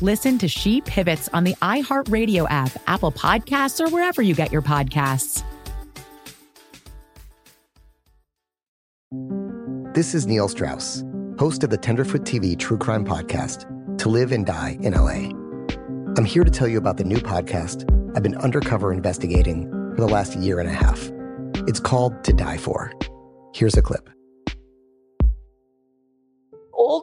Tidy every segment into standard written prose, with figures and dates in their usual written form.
Listen to She Pivots on the iHeartRadio app, Apple Podcasts, or wherever you get your podcasts. This is Neil Strauss, host of the Tenderfoot TV True Crime Podcast, To Live and Die in L.A. I'm here to tell you about the new podcast I've been undercover investigating for the last year and a half. It's called To Die For. Here's a clip. All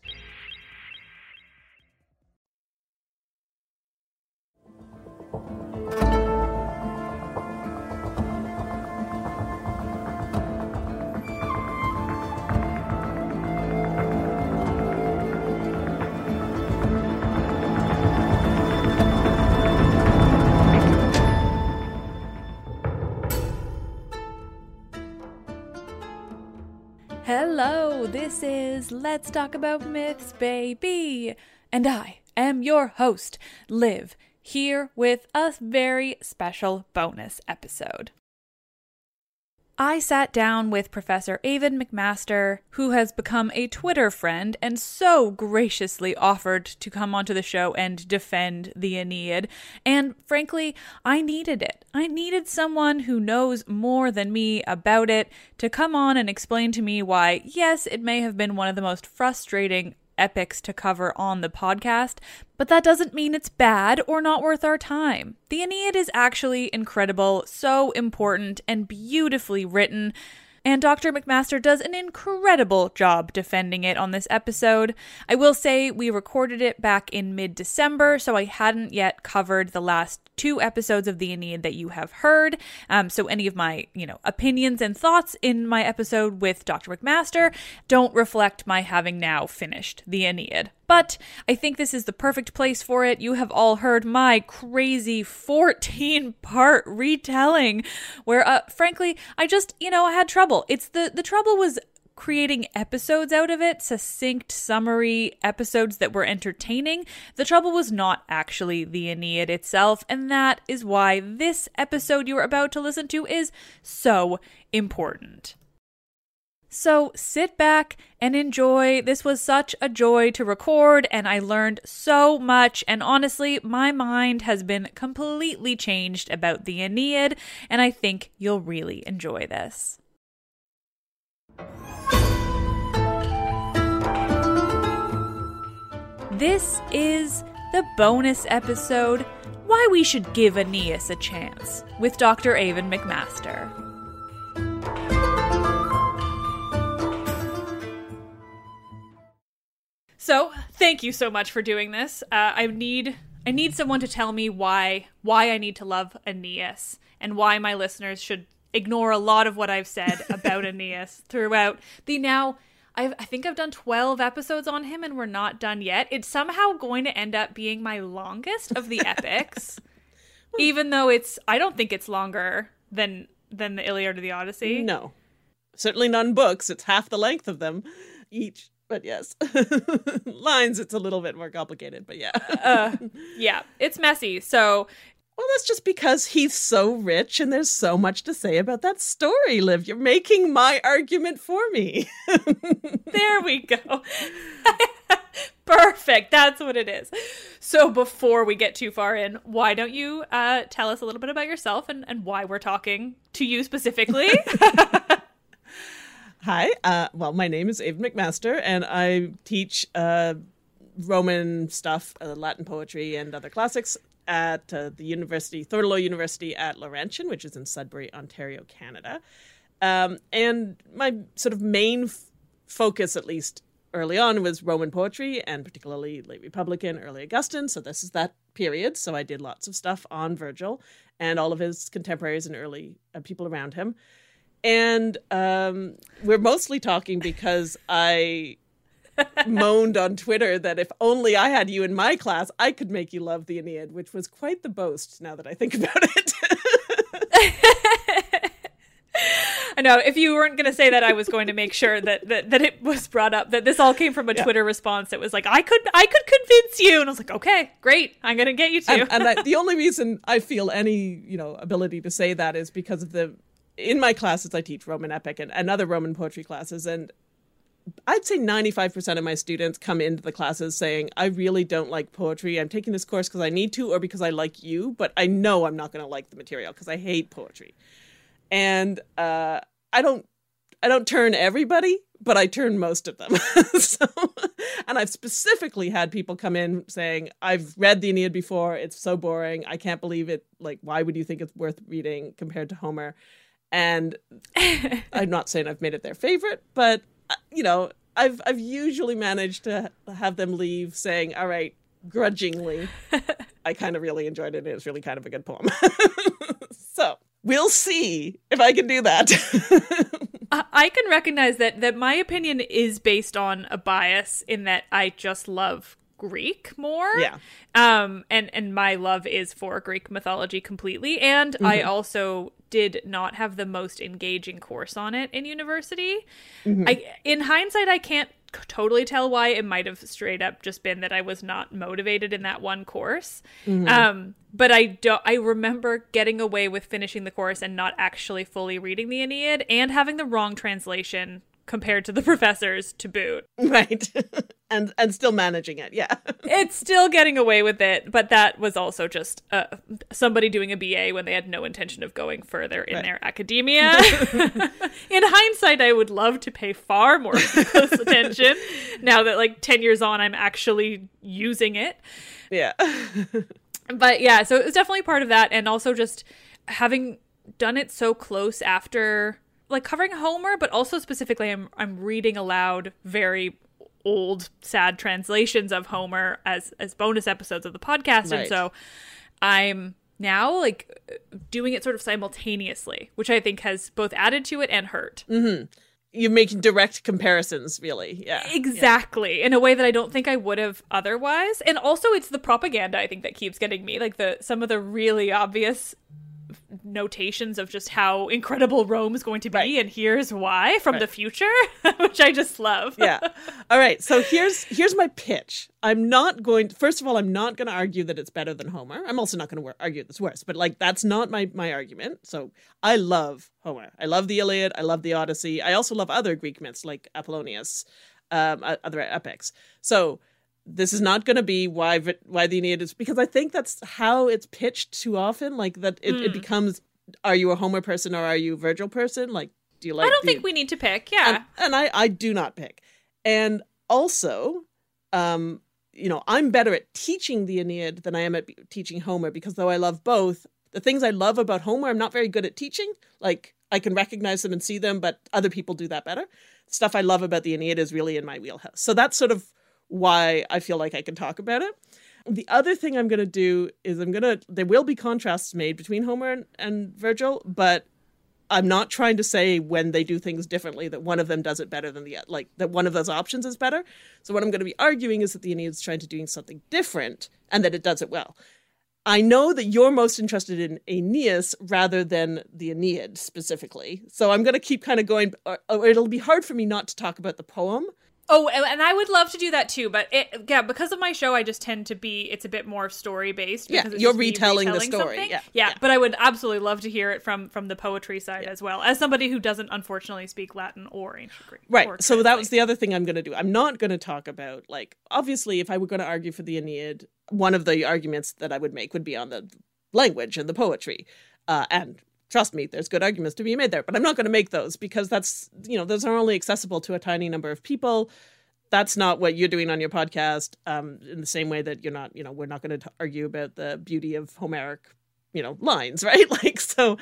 Hello, this is Let's Talk About Myths, baby, and I am your host, Liv, here with a very special bonus episode. I sat down with Professor Aven McMaster, who has become a Twitter friend and so graciously offered to come onto the show and defend the Aeneid, and frankly, I needed it. I needed someone who knows more than me about it to come on and explain to me why, yes, it may have been one of the most frustrating epics to cover on the podcast, but that doesn't mean it's bad or not worth our time. The Aeneid is actually incredible, so important, and beautifully written, and Dr. McMaster does an incredible job defending it on this episode. I will say we recorded it back in mid-December, so I hadn't yet covered the last 2 episodes of the Aeneid that you have heard. So any of my, opinions and thoughts in my episode with Dr. McMaster don't reflect my having now finished the Aeneid. But I think this is the perfect place for it. You have all heard my crazy 14-part retelling where, frankly, I just, I had trouble. It's the trouble was creating episodes out of it, succinct summary episodes that were entertaining. The trouble was not actually the Aeneid itself, and that is why this episode you are about to listen to is so important. So sit back and enjoy. This was such a joy to record, and I learned so much. And honestly, my mind has been completely changed about the Aeneid, and I think you'll really enjoy this. This is the bonus episode, Why We Should Give Aeneas a Chance, with Dr. Aven McMaster. So, thank you so much for doing this. I need someone to tell me why I need to love Aeneas and why my listeners should ignore a lot of what I've said about Aeneas throughout the now. I think I've done 12 episodes on him and we're not done yet. It's somehow going to end up being my longest of the epics, even though I don't think it's longer than the Iliad or the Odyssey. No, certainly not in books. It's half the length of them each. But yes, lines, it's a little bit more complicated, but yeah. Yeah, it's messy. So, well, that's just because he's so rich and there's so much to say about that story, Liv. You're making my argument for me. There we go. Perfect. That's what it is. So before we get too far in, why don't you tell us a little bit about yourself and why we're talking to you specifically? Hi. Well, my name is Aven McMaster, and I teach Roman stuff, Latin poetry, and other classics at the university, Thurlow University at Laurentian, which is in Sudbury, Ontario, Canada. And my sort of main focus, at least early on, was Roman poetry, and particularly late Republican, early Augustan. So this is that period. So I did lots of stuff on Virgil and all of his contemporaries and early people around him. And we're mostly talking because I moaned on Twitter that if only I had you in my class, I could make you love the Aeneid, which was quite the boast now that I think about it. I know, if you weren't going to say that, I was going to make sure that it was brought up, that this all came from a Twitter response. It was like, I could convince you. And I was like, okay, great. I'm going to get you to. And the only reason I feel any, ability to say that is because of in my classes, I teach Roman epic and other Roman poetry classes, and I'd say 95% of my students come into the classes saying, I really don't like poetry. I'm taking this course because I need to or because I like you, but I know I'm not going to like the material because I hate poetry. And I don't turn everybody, but I turn most of them. And I've specifically had people come in saying, I've read the Aeneid before. It's so boring. I can't believe it. Like, why would you think it's worth reading compared to Homer? And I'm not saying I've made it their favorite, but, I've usually managed to have them leave saying, all right, grudgingly, I kind of really enjoyed it. It was really kind of a good poem. So we'll see if I can do that. I can recognize that my opinion is based on a bias in that I just love Greek more. Yeah. And my love is for Greek mythology completely. And I also did not have the most engaging course on it in university. Mm-hmm. In hindsight, I can't totally tell why. It might have straight up just been that I was not motivated in that one course. Mm-hmm. But I remember getting away with finishing the course and not actually fully reading the Aeneid and having the wrong translation compared to the professors to boot. Right. and still managing it, yeah. It's still getting away with it, but that was also just somebody doing a BA when they had no intention of going further in their academia. In hindsight, I would love to pay far more close attention now that 10 years on, I'm actually using it. Yeah. But yeah, so it was definitely part of that. And also just having done it so close after covering Homer, but also specifically I'm reading aloud very old sad translations of Homer as bonus episodes of the podcast. Right. And so I'm now doing it sort of simultaneously, which I think has both added to it and hurt. Mm-hmm. You're making direct comparisons, really. Yeah. Exactly. Yeah. In a way that I don't think I would have otherwise. And also it's the propaganda, I think, that keeps getting me. Some of the really obvious notations of just how incredible Rome is going to be, and here's why from the future, which I just love. Yeah. All right. So here's my pitch. I'm not going to argue that it's better than Homer. I'm also not going to argue it's worse, but that's not my argument. So I love Homer. I love the Iliad. I love the Odyssey. I also love other Greek myths like Apollonius, other epics. So this is not going to be why the Aeneid is, because I think that's how it's pitched too often. It becomes, are you a Homer person or are you a Virgil person? Do you like? I don't think we need to pick. Yeah, and I do not pick. And also, you know, I'm better at teaching the Aeneid than I am at teaching Homer, because though I love both, the things I love about Homer, I'm not very good at teaching. Like, I can recognize them and see them, but other people do that better. Stuff I love about the Aeneid is really in my wheelhouse. So that's sort of why I feel like I can talk about it. The other thing I'm going to do is there will be contrasts made between Homer and Virgil, but I'm not trying to say when they do things differently that one of them does it better than the other, like that one of those options is better. So what I'm going to be arguing is that the Aeneid is trying to do something different and that it does it well. I know that you're most interested in Aeneas rather than the Aeneid specifically. So I'm going to keep kind of going. Or it'll be hard for me not to talk about the poem. Oh, and I would love to do that too, but because of my show, I just tend to it's a bit more story-based. Yeah, because you're retelling the story. Yeah, but I would absolutely love to hear it from the poetry side as well, as somebody who doesn't, unfortunately, speak Latin or ancient Greek. Right, so that was the other thing I'm going to do. I'm not going to talk about, like, obviously, if I were going to argue for the Aeneid, one of the arguments that I would make would be on the language and the poetry, and trust me, there's good arguments to be made there, but I'm not going to make those because that's, you know, those are only accessible to a tiny number of people. That's not what you're doing on your podcast, in the same way that you're not, you know, we're not going to argue about the beauty of Homeric, you know, lines, right? Like, so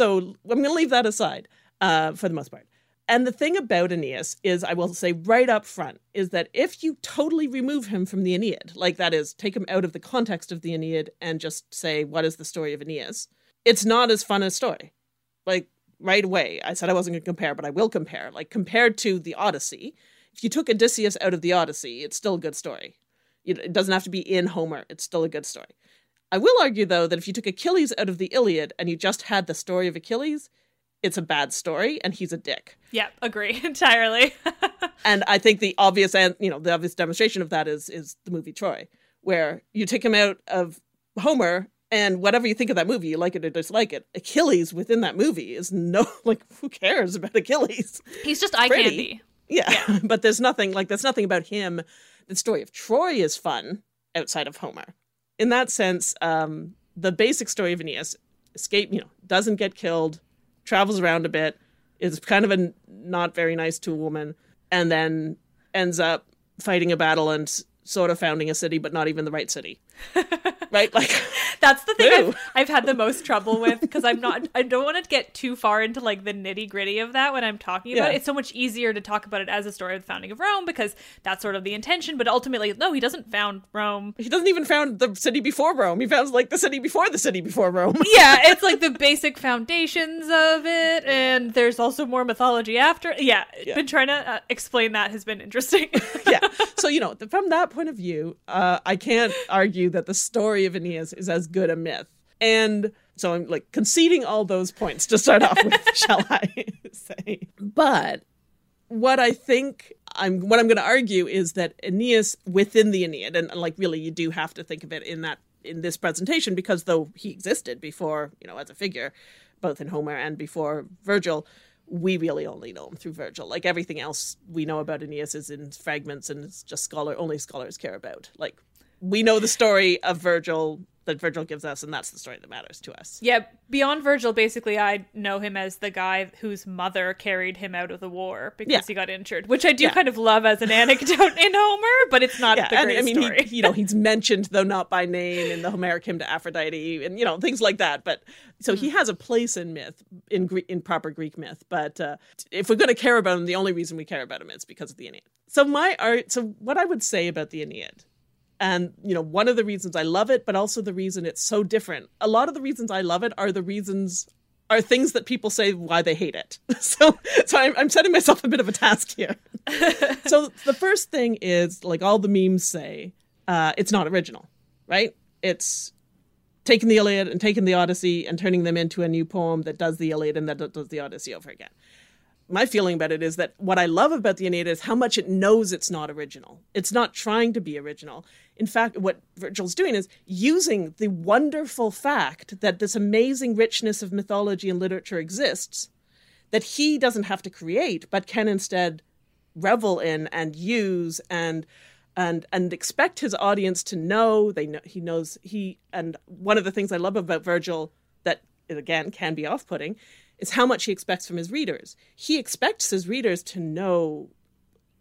I'm going to leave that aside for the most part. And the thing about Aeneas is, I will say right up front, is that if you totally remove him from the Aeneid, like that is, take him out of the context of the Aeneid and just say, what is the story of Aeneas? It's not as fun a story. Like, right away, I said I wasn't going to compare, but I will compare. Like, compared to the Odyssey, if you took Odysseus out of the Odyssey, it's still a good story. It doesn't have to be in Homer. It's still a good story. I will argue, though, that if you took Achilles out of the Iliad and you just had the story of Achilles, it's a bad story, and he's a dick. Yeah, agree entirely. And I think the obvious, demonstration of that is the movie Troy, where you take him out of Homer. And whatever you think of that movie, you like it or dislike it, Achilles within that movie is who cares about Achilles? He's just eye candy. Yeah. But there's nothing about him. The story of Troy is fun outside of Homer. In that sense, the basic story of Aeneas, doesn't get killed, travels around a bit, is kind of not very nice to a woman, and then ends up fighting a battle and sort of founding a city, but not even the right city. Right? Like, that's the thing I've had the most trouble with, because I don't want to get too far into like the nitty gritty of that when I'm talking about it. It's so much easier to talk about it as a story of the founding of Rome, because that's sort of the intention. But ultimately, no, he doesn't found Rome. He doesn't even found the city before Rome. He founds like the city before Rome. Yeah, it's like the basic foundations of it. And there's also more mythology after. Yeah. Been trying to explain that has been interesting. Yeah. So, from that point of view, I can't argue that the story of Aeneas is as good a myth. And so I'm like conceding all those points to start off with, shall I say. But what I think what I'm going to argue is that Aeneas within the Aeneid, and like really you do have to think of it in this presentation, because though he existed before, as a figure, both in Homer and before Virgil, we really only know him through Virgil. Like everything else we know about Aeneas is in fragments, and it's just only scholars care about. Like, we know the story of Virgil that Virgil gives us, and that's the story that matters to us. Yeah, beyond Virgil, basically, I know him as the guy whose mother carried him out of the war because he got injured, which I do kind of love as an anecdote in Homer, but it's not the greatest story. He's mentioned, though not by name, in the Homeric hymn to Aphrodite, and things like that. But so he has a place in myth, in proper Greek myth. But if we're going to care about him, the only reason we care about him is because of the Aeneid. So what I would say about the Aeneid. And, one of the reasons I love it, but also the reason it's so different. A lot of the reasons I love it are things that people say why they hate it. So I'm setting myself a bit of a task here. So the first thing is, like all the memes say, it's not original, right? It's taking the Iliad and taking the Odyssey and turning them into a new poem that does the Iliad and that does the Odyssey over again. My feeling about it is that what I love about the Aeneid is how much it knows it's not original. It's not trying to be original. In fact, what Virgil's doing is using the wonderful fact that this amazing richness of mythology and literature exists, that he doesn't have to create, but can instead revel in and use and expect his audience to know. And one of the things I love about Virgil that, again, can be off-putting is how much he expects from his readers. He expects his readers to know,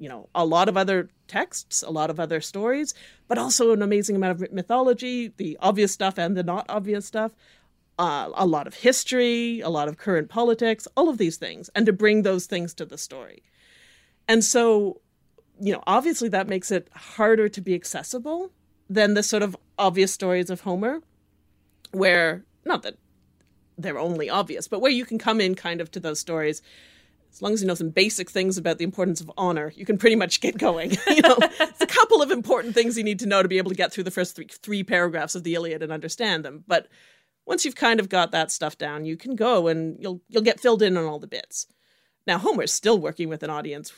you know, a lot of other texts, a lot of other stories, but also an amazing amount of mythology, the obvious stuff and the not obvious stuff, a lot of history, a lot of current politics, all of these things, and to bring those things to the story. And so, you know, obviously that makes it harder to be accessible than the sort of obvious stories of Homer, where, not that they're only obvious, but where you can come in kind of to those stories. As long as you know some basic things about the importance of honor, you can pretty much get going. You know, it's a couple of important things you need to know to be able to get through the first three paragraphs of the Iliad and understand them. But once you've kind of got that stuff down, you can go and you'll get filled in on all the bits. Now, Homer's still working with an audience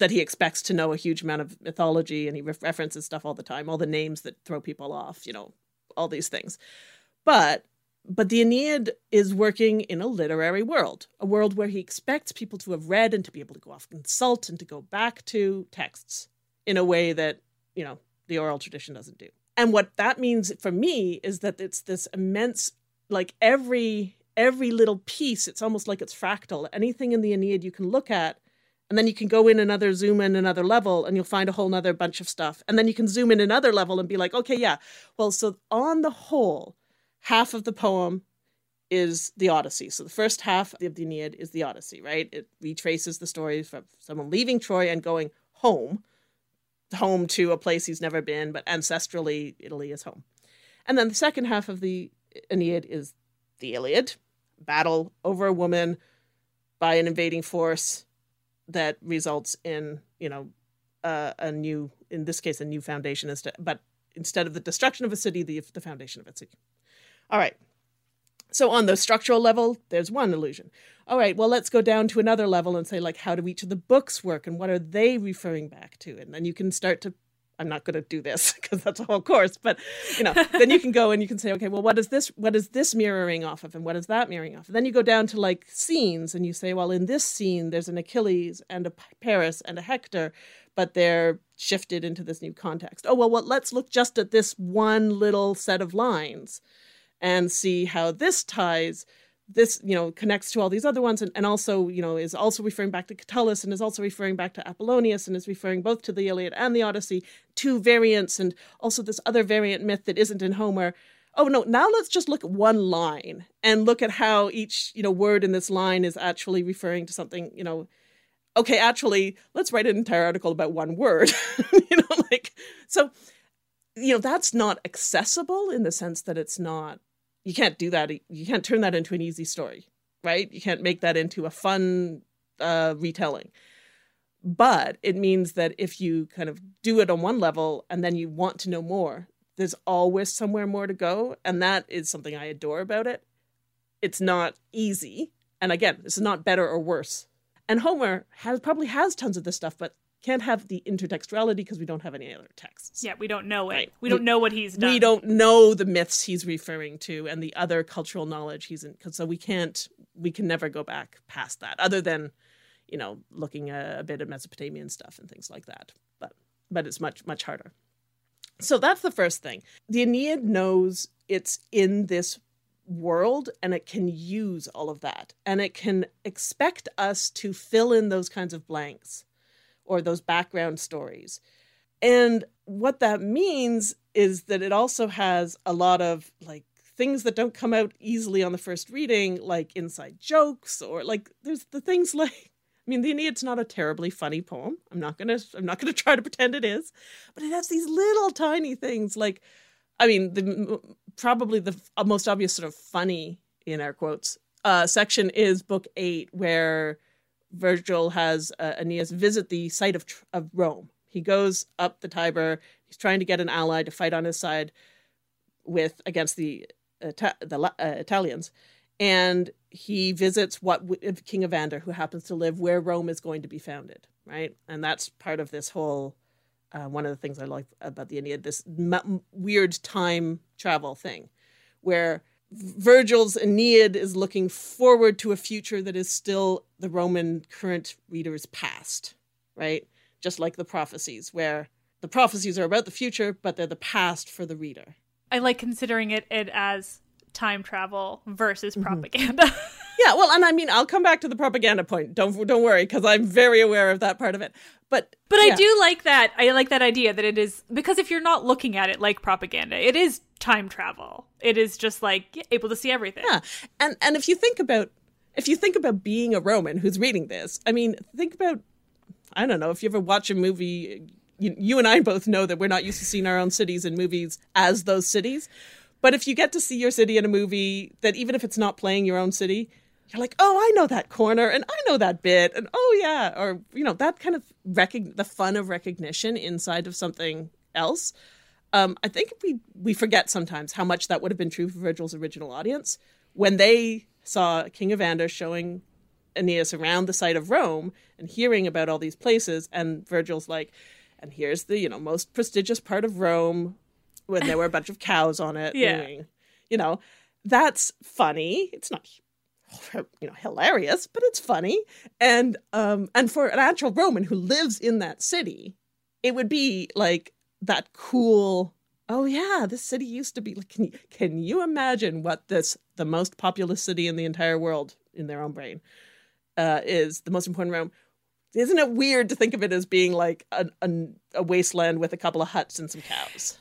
that he expects to know a huge amount of mythology, and he references stuff all the time, all the names that throw people off, you know, all these things. But the Aeneid is working in a literary world, a world where he expects people to have read and to be able to go off and consult and to go back to texts in a way that, you know, the oral tradition doesn't do. And what that means for me is that it's this immense, like every little piece, it's almost like it's fractal. Anything in the Aeneid you can look at, and then you can go in another, zoom in another level, and you'll find a whole nother bunch of stuff. And then you can zoom in another level and be like, okay, yeah, well, so on the whole, half of the poem is the Odyssey. So the first half of the Aeneid is the Odyssey, right? It retraces the story from someone leaving Troy and going home to a place he's never been, but ancestrally, Italy is home. And then the second half of the Aeneid is the Iliad, battle over a woman by an invading force that results in, you know, a new foundation, but instead of the destruction of a city, the foundation of a city. All right. So on the structural level, there's one illusion. All right, well, let's go down to another level and say, like, how do each of the books work and what are they referring back to? And then you can start to, I'm not going to do this because that's a whole course, but, you know, then you can go and you can say, okay, well, what is this mirroring off of and what is that mirroring off? And then you go down to, like, scenes and you say, well, in this scene, there's an Achilles and a Paris and a Hector, but they're shifted into this new context. Oh, well, let's look just at this one little set of lines and see how this ties, this, you know, connects to all these other ones, and also, you know, is also referring back to Catullus and is also referring back to Apollonius and is referring both to the Iliad and the Odyssey, two variants, and also this other variant myth that isn't in Homer. Oh, no, now let's just look at one line and look at how each, you know, word in this line is actually referring to something, you know. Okay, actually, let's write an entire article about one word, you know, like, so, you know, that's not accessible in the sense that it's not, you can't do that. You can't turn that into an easy story, right? You can't make that into a fun retelling. But it means that if you kind of do it on one level and then you want to know more, there's always somewhere more to go. And that is something I adore about it. It's not easy. And again, this is not better or worse. And Homer probably has tons of this stuff, but can't have the intertextuality because we don't have any other texts. Yeah, we don't know it. Right. We don't know what he's done. We don't know the myths he's referring to and the other cultural knowledge he's in. So we can never go back past that other than, you know, looking a bit at Mesopotamian stuff and things like that. But it's much, much harder. So that's the first thing. The Aeneid knows it's in this world and it can use all of that. And it can expect us to fill in those kinds of blanks or those background stories. And what that means is that it also has a lot of, like, things that don't come out easily on the first reading, like inside jokes, or, like, there's the things like, I mean, the Aeneid's not a terribly funny poem. I'm not gonna try to pretend it is, but it has these little tiny things like, I mean, probably the most obvious sort of funny, in air quotes, section is Book 8, where Virgil has Aeneas visit the site of Rome. He goes up the Tiber. He's trying to get an ally to fight on his side against the Italians. And he visits King Evander, who happens to live where Rome is going to be founded, right? And that's part of this whole, one of the things I like about the Aeneid, this weird time travel thing, where Virgil's Aeneid is looking forward to a future that is still the Roman current reader's past, right? Just like the prophecies, where the prophecies are about the future, but they're the past for the reader. I like considering it as time travel versus propaganda. Yeah, well, and I mean, I'll come back to the propaganda point. Don't worry, because I'm very aware of that part of it. But yeah. I do like that. I like that idea that it is, because if you're not looking at it like propaganda, it is time travel. It is just like able to see everything. Yeah, and if you think about being a Roman who's reading this, I mean, think about, I don't know, if you ever watch a movie, you and I both know that we're not used to seeing our own cities in movies as those cities. But if you get to see your city in a movie, that even if it's not playing your own city, you're like, oh, I know that corner and I know that bit. And oh, yeah. Or, that kind of the fun of recognition inside of something else. I think we forget sometimes how much that would have been true for Virgil's original audience. When they saw King Evander showing Aeneas around the site of Rome and hearing about all these places, and Virgil's like, and here's the, most prestigious part of Rome when there were a bunch of cows on it. Yeah. Meaning, that's funny. It's not hilarious, but it's funny. And for an actual Roman who lives in that city, it would be like that cool, oh yeah, this city used to be like, can you imagine what the most populous city in the entire world in their own brain is the most important Rome. Isn't it weird to think of it as being like a wasteland with a couple of huts and some cows,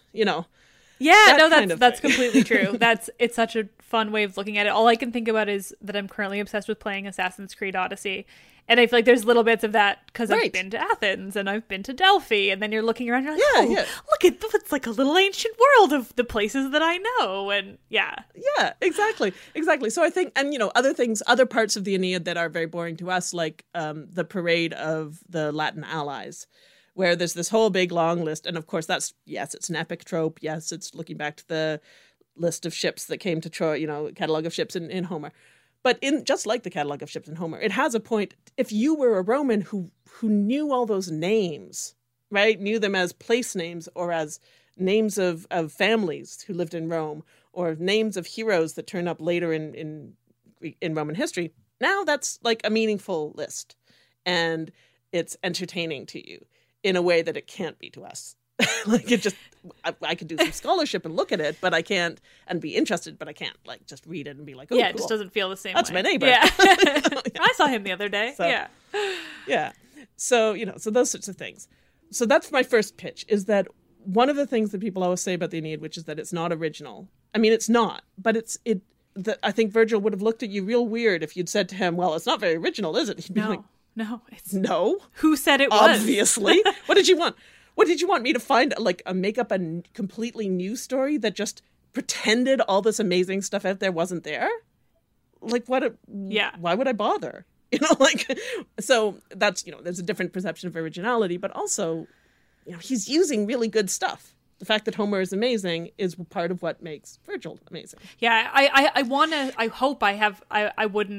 Yeah, that's completely true. It's such a fun way of looking at it. All I can think about is that I'm currently obsessed with playing Assassin's Creed Odyssey. And I feel like there's little bits of that because right. I've been to Athens and I've been to Delphi. And then you're looking around and you're like, look at it's like a little ancient world of the places that I know. And yeah. Yeah, exactly. So I think, and other parts of the Aeneid that are very boring to us, like the parade of the Latin allies, where there's this whole big long list. And of course, it's an epic trope. Yes, it's looking back to the list of ships that came to Troy, catalog of ships in Homer. But just like the catalog of ships in Homer, it has a point. If you were a Roman who knew all those names, right, knew them as place names or as names of families who lived in Rome or names of heroes that turn up later in Roman history, now that's like a meaningful list. And it's entertaining to you in a way that it can't be to us. Like it just, I could do some scholarship and look at it, but I can't, and be interested, but I can't like just read it and be like, oh, yeah, it cool. Just doesn't feel the same. That's way. My neighbor. Yeah. I saw him the other day. So, yeah. Yeah. So, so those sorts of things. So that's my first pitch, is that one of the things that people always say about the Aeneid, which is that it's not original. I mean, it's not, but I think Virgil would have looked at you real weird if you'd said to him, well, it's not very original, is it? He'd be like, no, it's no. Who said it was? Obviously. What did you want? What did you want me to find? Like, make up a completely new story that just pretended all this amazing stuff out there wasn't there? Like, why would I bother? So that's, there's a different perception of originality, but also, he's using really good stuff. The fact that Homer is amazing is part of what makes Virgil amazing. Yeah, I wouldn't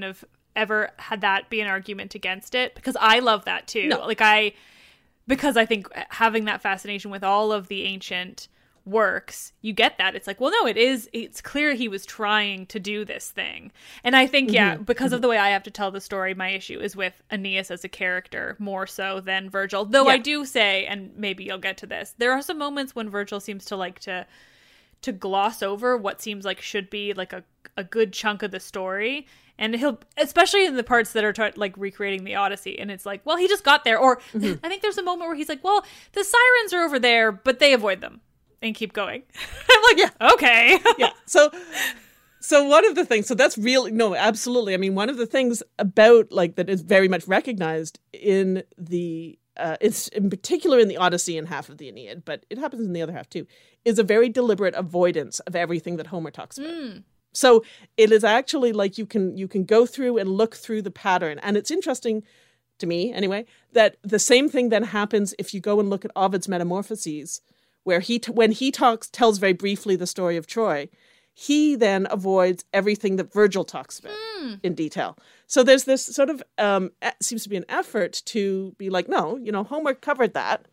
have ever had that be an argument against it, because I love that too. No. Because I think having that fascination with all of the ancient works, you get that. It's like, well, no, it's clear he was trying to do this thing. And I think, because of the way I have to tell the story, my issue is with Aeneas as a character more so than Virgil. Though I do say, and maybe you'll get to this, there are some moments when Virgil seems to like to gloss over what seems like should be like a good chunk of the story. And he'll, especially in the parts that are recreating the Odyssey, and it's like, well, he just got there. Or I think there's a moment where he's like, well, the sirens are over there, but they avoid them and keep going. I'm like, okay. Yeah. So one of the things, so that's really, no, absolutely. I mean, one of the things about that is very much recognized in the, it's in particular in the Odyssey and half of the Aeneid, but it happens in the other half too, is a very deliberate avoidance of everything that Homer talks about. So it is actually like you can go through and look through the pattern. And it's interesting to me, anyway, that the same thing then happens if you go and look at Ovid's Metamorphoses, where when he tells very briefly the story of Troy, he then avoids everything that Virgil talks about in detail. So there's this sort of, seems to be an effort to be like, no, Homer covered that.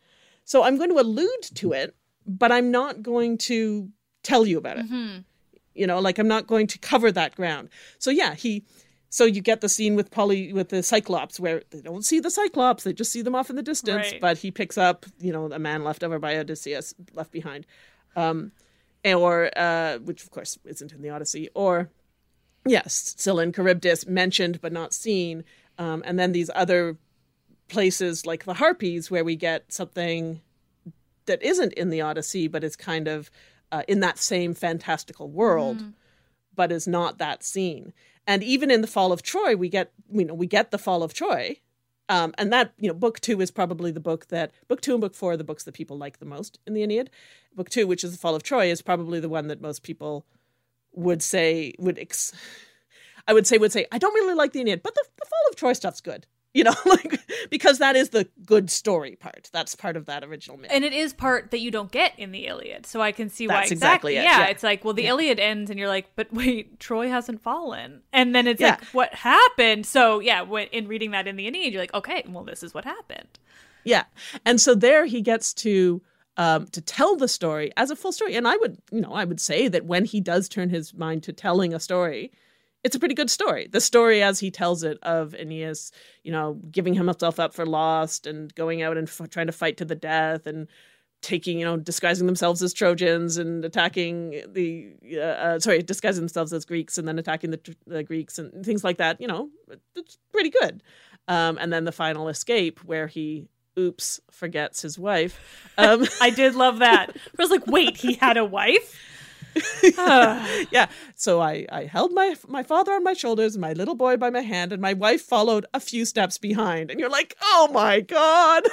So I'm going to allude to it, but I'm not going to tell you about it. I'm not going to cover that ground. So so you get the scene with Polly, with the Cyclops, where they don't see the Cyclops, they just see them off in the distance, right. But he picks up, a man left over by Odysseus, left behind. Or, which of course isn't in the Odyssey, or Yes, still in Charybdis, mentioned but not seen. And then these other places like the Harpies, where we get something that isn't in the Odyssey, but is kind of in that same fantastical world, but is not that scene. And even in the Fall of Troy, we get the Fall of Troy. And that, book 2 is probably the book that, book 2 and book 4 are the books that people like the most in the Aeneid. Book 2, which is the Fall of Troy, is probably the one that most people would say, I don't really like the Aeneid, but the Fall of Troy stuff's good. Because that is the good story part. That's part of that original myth. And it is part that you don't get in the Iliad. So I can see why. That's exactly it. Yeah, it's like, well, the Iliad ends and you're like, but wait, Troy hasn't fallen. And then it's like, what happened? So when in reading that in the Aeneid, you're like, okay, well, this is what happened. Yeah. And so there he gets to tell the story as a full story. And I would say that when he does turn his mind to telling a story, it's a pretty good story. The story as he tells it of Aeneas, giving himself up for lost and going out and trying to fight to the death and disguising themselves as Trojans and attacking disguising themselves as Greeks and then attacking the Greeks and things like that. It's pretty good. And then the final escape where he, forgets his wife. I did love that. I was like, wait, he had a wife? Yeah. So I held my father on my shoulders, my little boy by my hand, and my wife followed a few steps behind. And you're like, oh my God.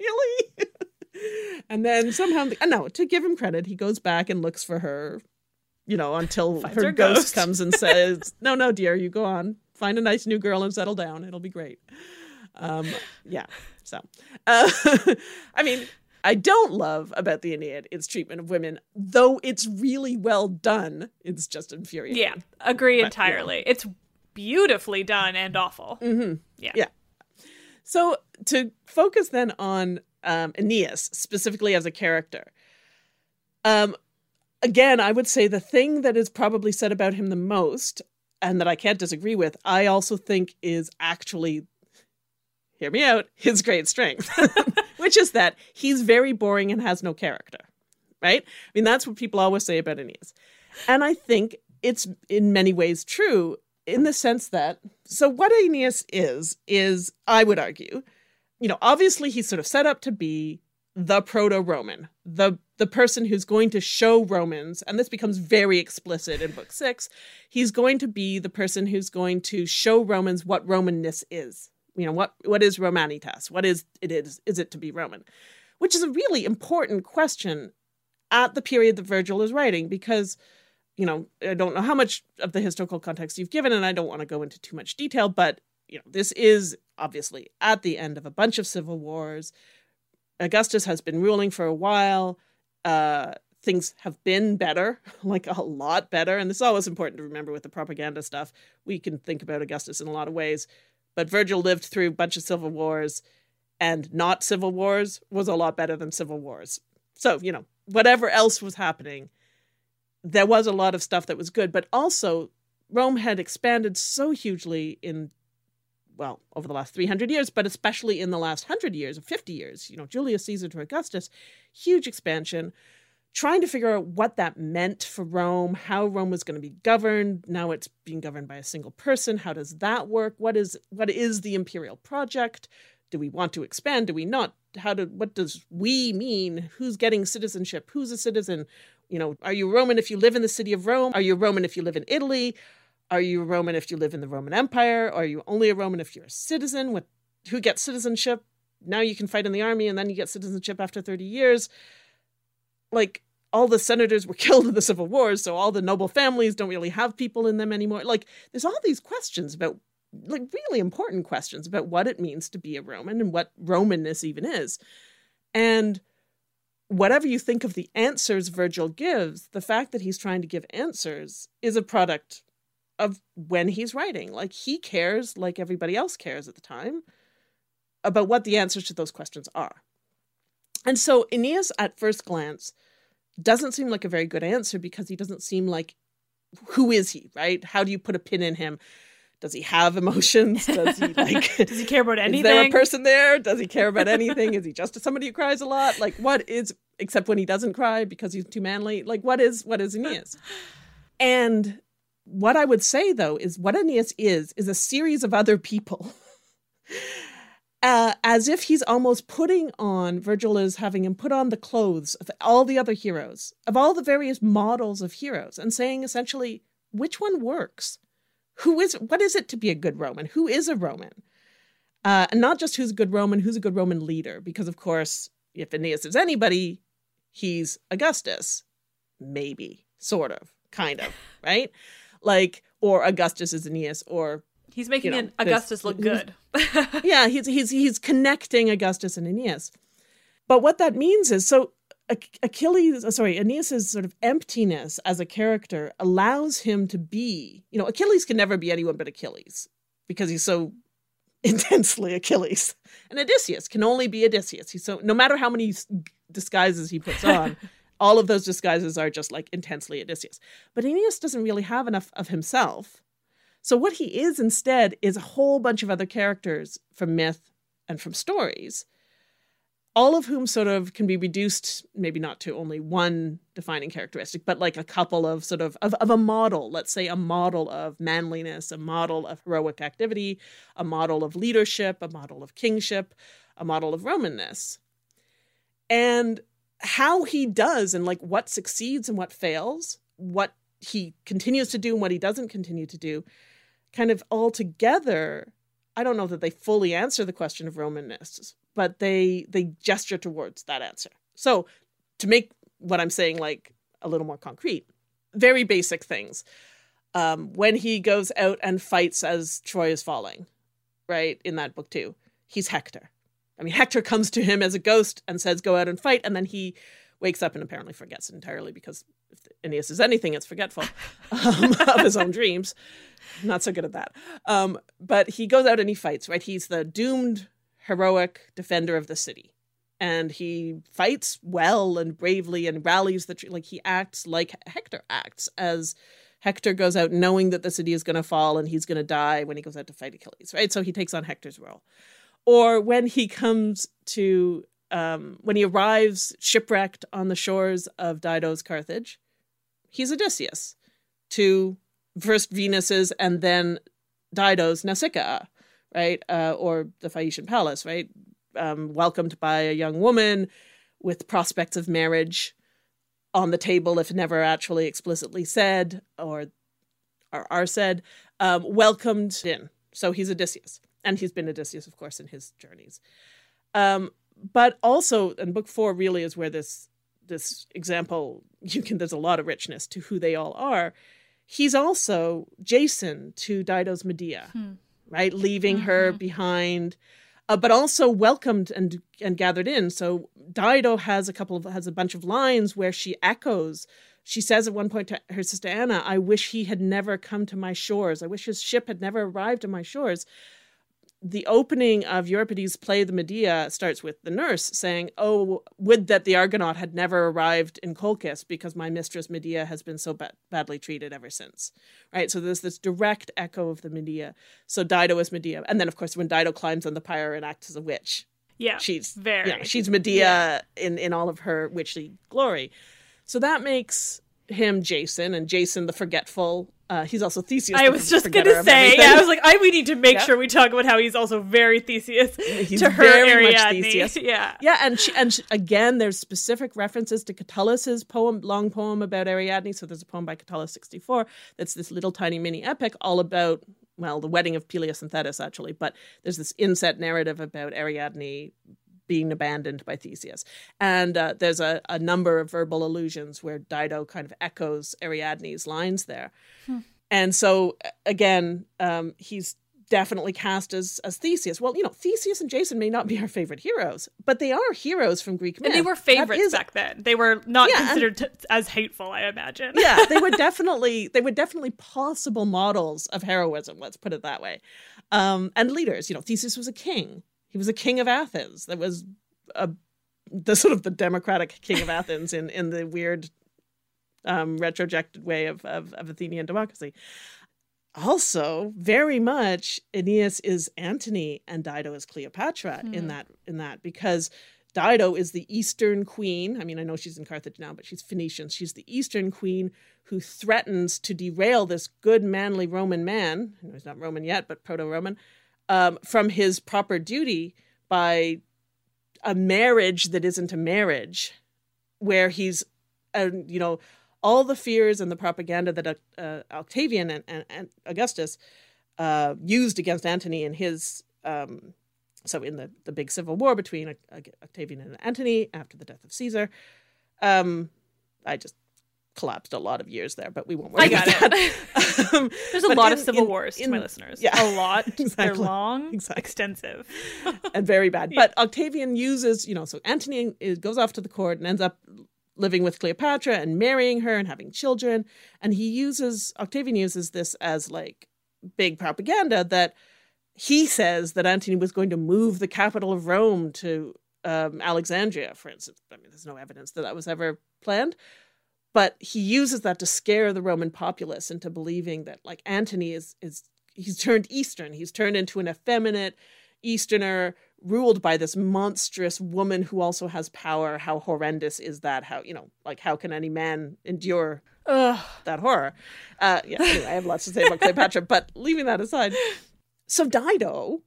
Really? And then somehow, to give him credit, he goes back and looks for her, until her ghost comes and says, no, dear, you go on, find a nice new girl and settle down. It'll be great. I mean, I don't love about the Aeneid its treatment of women, though it's really well done. It's just infuriating. Yeah, agree entirely. Yeah. It's beautifully done and awful. Mm-hmm. Yeah. So to focus then on Aeneas specifically as a character, again, I would say the thing that is probably said about him the most, and that I can't disagree with, I also think is actually, hear me out, his great strength. Which is that he's very boring and has no character, right? I mean, that's what people always say about Aeneas. And I think it's in many ways true in the sense that, so what Aeneas is, I would argue, obviously he's sort of set up to be the proto-Roman, the person who's going to show Romans, and this becomes very explicit in book 6, he's going to be the person who's going to show Romans what Romanness is. What is Romanitas? What is it to be Roman? Which is a really important question at the period that Virgil is writing, because, I don't know how much of the historical context you've given, and I don't want to go into too much detail, but, this is obviously at the end of a bunch of civil wars. Augustus has been ruling for a while. Things have been better, like a lot better. And this is always important to remember with the propaganda stuff. We can think about Augustus in a lot of ways. But Virgil lived through a bunch of civil wars, and not civil wars was a lot better than civil wars. So, whatever else was happening, there was a lot of stuff that was good. But also, Rome had expanded so hugely over the last 300 years, but especially in the last 100 years, or 50 years, Julius Caesar to Augustus, huge expansion. Trying to figure out what that meant for Rome, how Rome was going to be governed. Now it's being governed by a single person. How does that work? What is the imperial project? Do we want to expand? Do we not? What does we mean? Who's getting citizenship? Who's a citizen? Are you Roman if you live in the city of Rome? Are you Roman if you live in Italy? Are you Roman if you live in the Roman Empire? Are you only a Roman if you're a citizen? Who gets citizenship? Now you can fight in the army and then you get citizenship after 30 years. Like, all the senators were killed in the civil wars, so all the noble families don't really have people in them anymore. Like, there's all these questions about, like, really important questions about what it means to be a Roman and what Romanness even is. And whatever you think of the answers Virgil gives, the fact that he's trying to give answers is a product of when he's writing. Like, he cares, like everybody else cares at the time, about what the answers to those questions are. And so Aeneas, at first glance, doesn't seem like a very good answer because he doesn't seem like, who is he, right? How do you put a pin in him? Does he have emotions? Does he does he care about anything? Is there a person there? Does he care about anything? Is he just somebody who cries a lot? Like, what is, except when he doesn't cry because he's too manly? Like, what is Aeneas? And What I would say, though, is what Aeneas is a series of other people. As if he's almost putting on, Virgil is having him put on the clothes of all the other heroes, of all the various models of heroes, and saying essentially, which one works? What is it to be a good Roman? Who is a Roman? And not just who's a good Roman, who's a good Roman leader? Because, of course, if Aeneas is anybody, he's Augustus. Maybe, sort of, kind of, right? Like, or Augustus is Aeneas, or... He's making Augustus look good. Yeah, he's connecting Augustus and Aeneas. But what that means is, so Aeneas's sort of emptiness as a character allows him to be, Achilles can never be anyone but Achilles because he's so intensely Achilles. And Odysseus can only be Odysseus. He's so, no matter how many disguises he puts on, all of those disguises are just like intensely Odysseus. But Aeneas doesn't really have enough of himself. So what he is instead is a whole bunch of other characters from myth and from stories, all of whom sort of can be reduced, maybe not to only one defining characteristic, but like a couple of sort of a model, let's say a model of manliness, a model of heroic activity, a model of leadership, a model of kingship, a model of Romanness. And how he does and like what succeeds and what fails, what he continues to do and what he doesn't continue to do, kind of all together, I don't know that they fully answer the question of Romanness, but they gesture towards that answer. So to make what I'm saying like a little more concrete, very basic things. When he goes out and fights as Troy is falling, right, in that book too, he's Hector. I mean, Hector comes to him as a ghost and says, go out and fight. And then he wakes up and apparently forgets entirely because if Aeneas is anything, it's forgetful of his own dreams. Not so good at that. But he goes out and he fights, right? He's the doomed, heroic defender of the city. And he fights well and bravely and rallies the... he acts like Hector acts as Hector goes out knowing that the city is going to fall and he's going to die when he goes out to fight Achilles, right? So he takes on Hector's role. Or when he comes to... when he arrives shipwrecked on the shores of Dido's Carthage, he's Odysseus to first Venus's and then Dido's Nausicaa, right? Or the Phaeacian palace, right? Welcomed by a young woman with prospects of marriage on the table, if never actually explicitly said or are said, welcomed in. So he's Odysseus. And he's been Odysseus, of course, in his journeys. But also, and book four really is where this example, there's a lot of richness to who they all are. He's also Jason to Dido's Medea, right? Leaving her behind, but also welcomed and gathered in. So Dido has a bunch of lines where she echoes. She says at one point to her sister Anna, I wish he had never come to my shores. I wish his ship had never arrived at my shores. The opening of Euripides' play, The Medea, starts with the nurse saying, oh, would that the Argonaut had never arrived in Colchis because my mistress Medea has been so badly treated ever since, right? So there's this direct echo of the Medea. So Dido is Medea. And then, of course, when Dido climbs on the pyre and acts as a witch, she's Medea in all of her witchly glory. So that makes him Jason, and Jason the forgetful. He's also Theseus. I was just going to say, I was like, we need to make sure we talk about how he's also very Theseus to her Ariadne. Theseus. Yeah, and she, again, there's specific references to Catullus' poem, long poem about Ariadne. So there's a poem by Catullus 64 that's this little tiny mini epic all about, well, the wedding of Peleus and Thetis, actually. But there's this inset narrative about Ariadne being abandoned by Theseus. And there's a number of verbal allusions where Dido kind of echoes Ariadne's lines there. And so, again, he's definitely cast as Theseus. Well, Theseus and Jason may not be our favorite heroes, but they are heroes from Greek myth. And they were favorites back then. They were not considered as hateful, I imagine. Yeah, they were definitely possible models of heroism, let's put it that way. And leaders. Theseus was a king. He was a king of Athens. That was the democratic king of Athens in the weird retrojected way of Athenian democracy. Also, very much Aeneas is Antony and Dido is Cleopatra in that because Dido is the Eastern queen. I mean, I know she's in Carthage now, but she's Phoenician. She's the Eastern queen who threatens to derail this good, manly Roman man, he's not Roman yet, but proto-Roman, from his proper duty by a marriage that isn't a marriage, where he's, you know, all the fears and the propaganda that Octavian and Augustus used against Antony in his... So in the big civil war between Octavian and Antony after the death of Caesar, I just collapsed a lot of years there, but we won't worry about that. There's a lot of civil wars to my listeners. Yeah, a lot. Exactly. They're long, exactly. Extensive. And very bad. But yeah. Octavian uses, you know, so Antony goes off to the court and ends up living with Cleopatra and marrying her and having children. And he uses, Octavian uses this as like big propaganda that he says that Antony was going to move the capital of Rome to Alexandria, for instance. I mean, there's no evidence that that was ever planned. But he uses that to scare the Roman populace into believing that, like, Antony is he's turned Eastern. He's turned into an effeminate Easterner ruled by this monstrous woman who also has power. How horrendous is that? How, you know, like, how can any man endure that horror? Yeah, anyway, I have lots to say about Cleopatra, but leaving that aside... So Dido,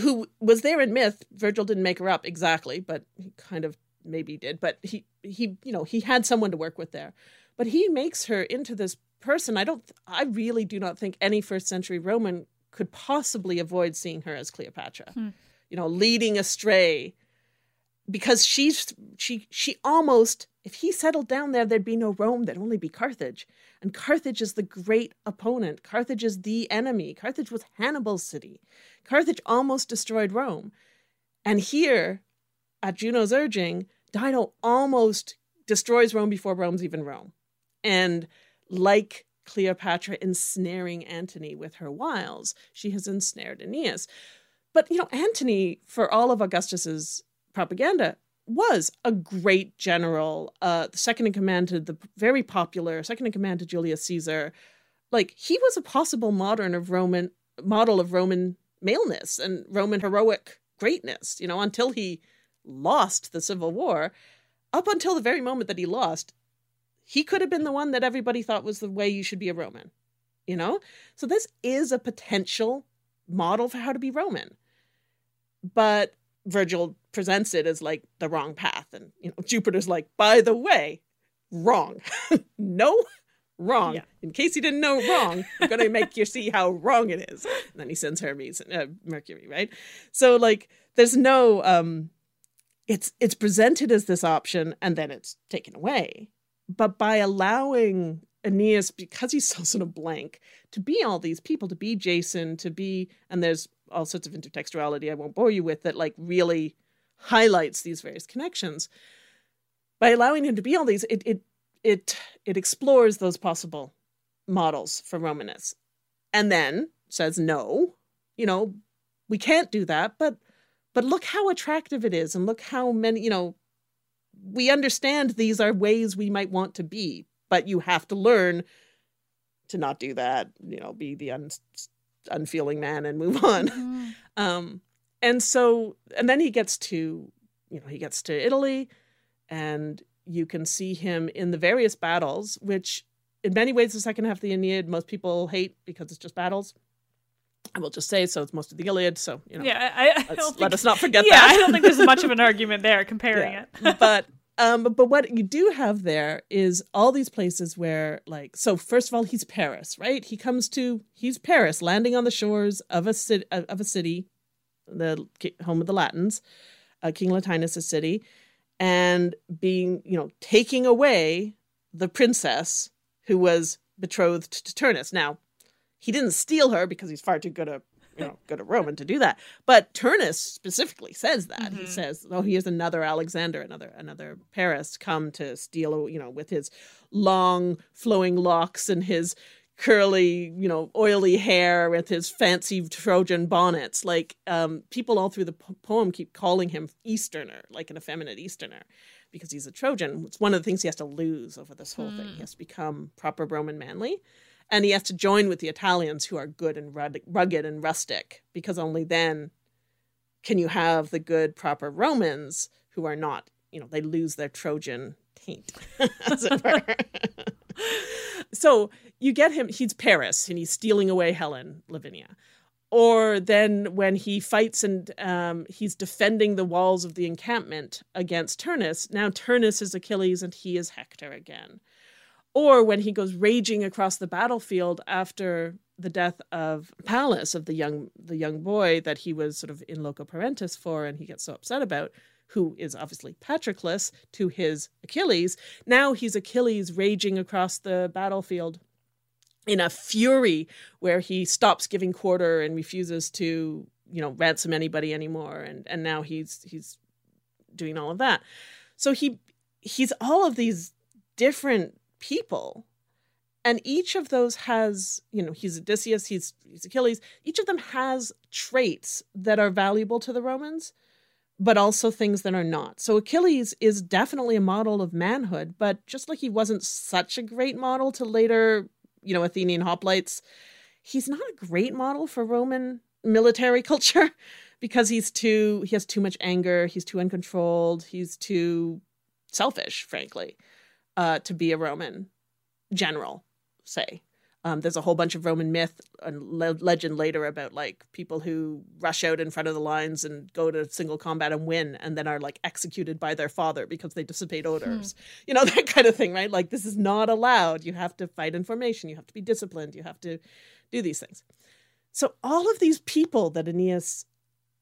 who was there in myth, Virgil didn't make her up exactly, but he kind of maybe did. But he you know, he had someone to work with there. But he makes her into this person. I really do not think any first century Roman could possibly avoid seeing her as Cleopatra, you know, leading astray, because she almost, if he settled down there, there'd be no Rome, there'd only be Carthage. And Carthage is the great opponent. Carthage is the enemy. Carthage was Hannibal's city. Carthage almost destroyed Rome. And here, at Juno's urging, Dido almost destroys Rome before Rome's even Rome. And like Cleopatra ensnaring Antony with her wiles, she has ensnared Aeneas. But, you know, Antony, for all of Augustus's propaganda, was a great general, second in command to the very popular, second in command to Julius Caesar. Like, he was a possible model of Roman maleness and Roman heroic greatness, you know, until he lost the Civil War. Up until the very moment that he lost, he could have been the one that everybody thought was the way you should be a Roman, you know? So this is a potential model for how to be Roman. But Virgil presents it as like the wrong path. And, you know, Jupiter's like, by the way, wrong. No, wrong. Yeah. In case you didn't know wrong, I'm going to make you see how wrong it is. And then he sends Hermes, Mercury, right? So like, there's no, it's presented as this option and then it's taken away. But by allowing Aeneas, because he's so sort of blank, to be all these people, to be Jason, to be, and there's all sorts of intertextuality I won't bore you with that like really highlights these various connections. By allowing him to be all these, it explores those possible models for Romanists, and then says, no, you know, we can't do that, but look how attractive it is, and look how many, you know, we understand these are ways we might want to be, but you have to learn to not do that, you know, be the unfeeling man and move on. And then he gets to, you know, he gets to Italy, and you can see him in the various battles, which in many ways the second half of the Aeneid most people hate because it's just battles. I will just say, so it's most of the Iliad, so, you know, yeah, let us not forget that. I don't think there's much of an argument there comparing it. But what you do have there is all these places where, like, so first of all, he's Paris, right? He's Paris, landing on the shores of a city, the home of the Latins, King Latinus' city, and being, you know, taking away the princess who was betrothed to Turnus. Now, he didn't steal her because he's far too good a Roman to do that. But Turnus specifically says that. He says, oh, here's another Alexander, another Paris come to steal, you know, with his long flowing locks and his curly, you know, oily hair, with his fancy Trojan bonnets. Like, people all through the poem keep calling him Easterner, like an effeminate Easterner, because he's a Trojan. It's one of the things he has to lose over this whole thing. He has to become proper Roman manly. And he has to join with the Italians, who are good and rugged and rustic, because only then can you have the good, proper Romans who are not, you know, they lose their Trojan taint, as it were. So you get him, he's Paris, and he's stealing away Helen, Lavinia. Or then when he fights and he's defending the walls of the encampment against Turnus, now Turnus is Achilles and he is Hector again. Or when he goes raging across the battlefield after the death of Pallas, of the young boy that he was sort of in loco parentis for and he gets so upset about, who is obviously Patroclus to his Achilles. Now he's Achilles raging across the battlefield in a fury where he stops giving quarter and refuses to, you know, ransom anybody anymore. And now he's doing all of that. So he's all of these different people. And each of those has, you know, he's Odysseus, he's Achilles. Each of them has traits that are valuable to the Romans, but also things that are not. So Achilles is definitely a model of manhood, but just like he wasn't such a great model to later, you know, Athenian hoplites, he's not a great model for Roman military culture because he has too much anger, he's too uncontrolled, he's too selfish, frankly, to be a Roman general, say. There's a whole bunch of Roman myth and legend later about like people who rush out in front of the lines and go to single combat and win and then are like executed by their father because they dissipate orders, you know, that kind of thing, right? Like this is not allowed. You have to fight in formation. You have to be disciplined. You have to do these things. So all of these people that Aeneas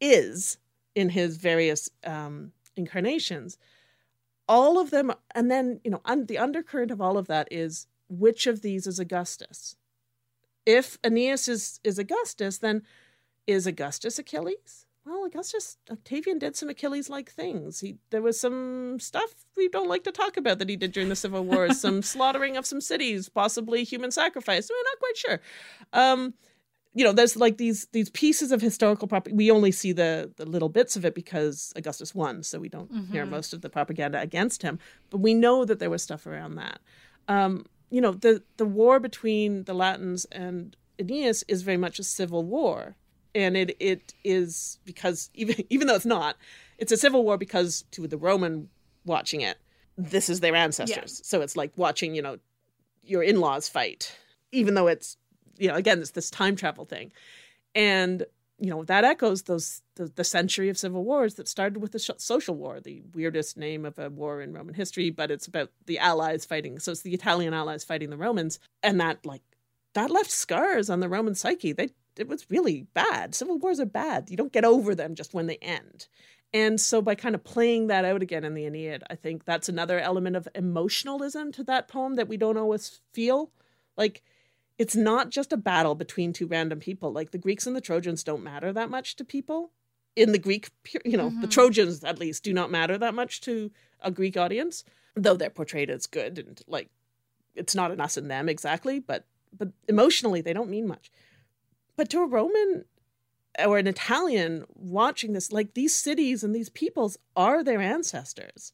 is in his various incarnations, all of them, and then, you know, the undercurrent of all of that is, which of these is Augustus? If Aeneas is Augustus, then is Augustus Achilles? Well, Octavian did some Achilles-like things. There was some stuff we don't like to talk about that he did during the Civil War, some slaughtering of some cities, possibly human sacrifice. We're not quite sure. You know, there's like these pieces of historical propaganda. We only see the little bits of it because Augustus won, so we don't hear most of the propaganda against him. But we know that there was stuff around that. You know, the war between the Latins and Aeneas is very much a civil war. And it is because, even though it's not, it's a civil war because to the Roman watching it, this is their ancestors. Yeah. So it's like watching, you know, your in-laws fight, even though it's, you know, again, it's this time travel thing. And, you know, that echoes the century of civil wars that started with the Social War, the weirdest name of a war in Roman history, but it's about the Allies fighting. So it's the Italian Allies fighting the Romans. And that left scars on the Roman psyche. It was really bad. Civil wars are bad. You don't get over them just when they end. And so by kind of playing that out again in the Aeneid, I think that's another element of emotionalism to that poem that we don't always feel. Like, it's not just a battle between two random people. Like, the Greeks and the Trojans don't matter that much to people. In the Greek, you know, the Trojans, at least, do not matter that much to a Greek audience, though they're portrayed as good and, like, it's not an us and them exactly, but emotionally they don't mean much. But to a Roman or an Italian watching this, like, these cities and these peoples are their ancestors.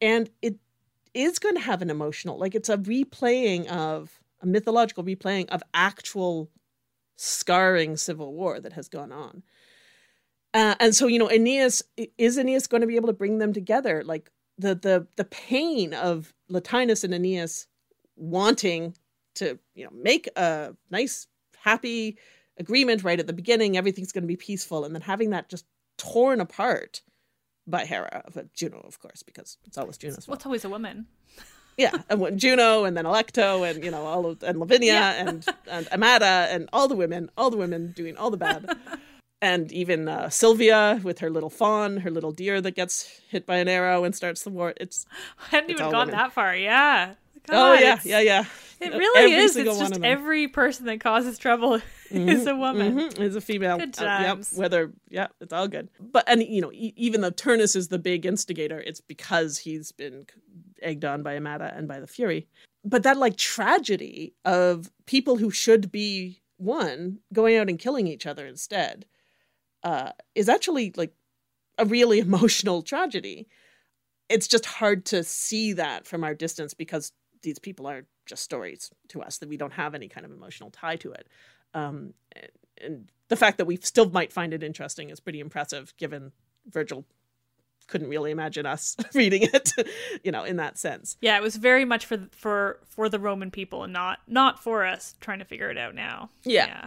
And it is going to have an emotional, like, it's a mythological replaying of actual scarring civil war that has gone on. And so, you know, Aeneas going to be able to bring them together? Like the pain of Latinus and Aeneas wanting to, you know, make a nice, happy agreement right at the beginning, everything's going to be peaceful. And then having that just torn apart by Hera, Juno, of course, because it's always Juno's fault. Well, it's always a woman. Yeah, and Juno, and then Alecto, and you know, and Lavinia, and Amata, and all the women doing all the bad, and even Sylvia with her little fawn, her little deer that gets hit by an arrow and starts the war. I hadn't even gone that far. Yeah. God, yeah. It really is. It's just every person that causes trouble is a woman, is a female. Good times. It's all good. But and you know, even though Turnus is the big instigator, it's because he's been egged on by Amata and by the Fury. But that like tragedy of people who should be one going out and killing each other instead is actually like a really emotional tragedy. It's just hard to see that from our distance because these people are just stories to us that we don't have any kind of emotional tie to it. And the fact that we still might find it interesting is pretty impressive given Virgil couldn't really imagine us reading it, you know, in that sense. Yeah, it was very much for the Roman people and not for us trying to figure it out now. Yeah.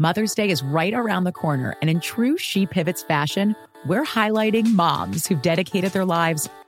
Mother's Day is right around the corner, and in true She Pivots fashion, we're highlighting moms who've dedicated their lives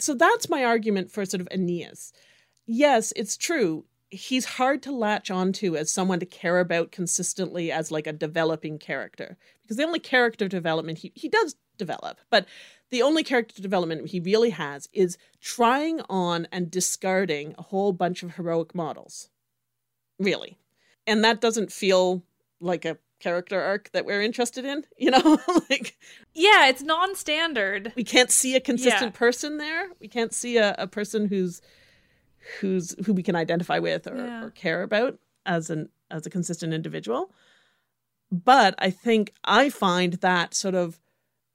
So that's my argument for sort of Aeneas. Yes, it's true. He's hard to latch onto as someone to care about consistently as like a developing character, because the only character development he does develop, but the only character development he really has is trying on and discarding a whole bunch of heroic models, really. And that doesn't feel like a character arc that we're interested in, you know? Like, yeah, it's non-standard. We can't see a consistent person there. We can't see a person who we can identify with or care about as a consistent individual. But I think I find that sort of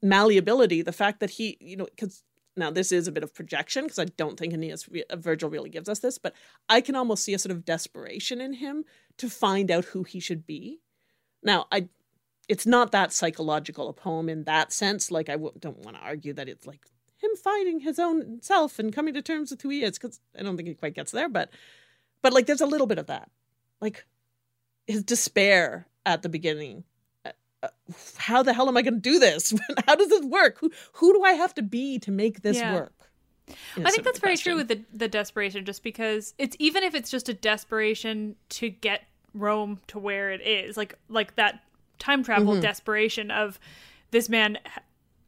malleability, the fact that he, you know, because now this is a bit of projection, because I don't think Aeneas, Virgil really gives us this, but I can almost see a sort of desperation in him to find out who he should be. Now, it's not that psychological a poem in that sense. Like, I don't want to argue that it's like him finding his own self and coming to terms with who he is, because I don't think it quite gets there. But like, there's a little bit of that. Like, his despair at the beginning. How the hell am I going to do this? How does this work? Who do I have to be to make this work? I think that's very true with the desperation, just because it's, even if it's just a desperation to get Rome to where it is, like that time travel desperation of this man.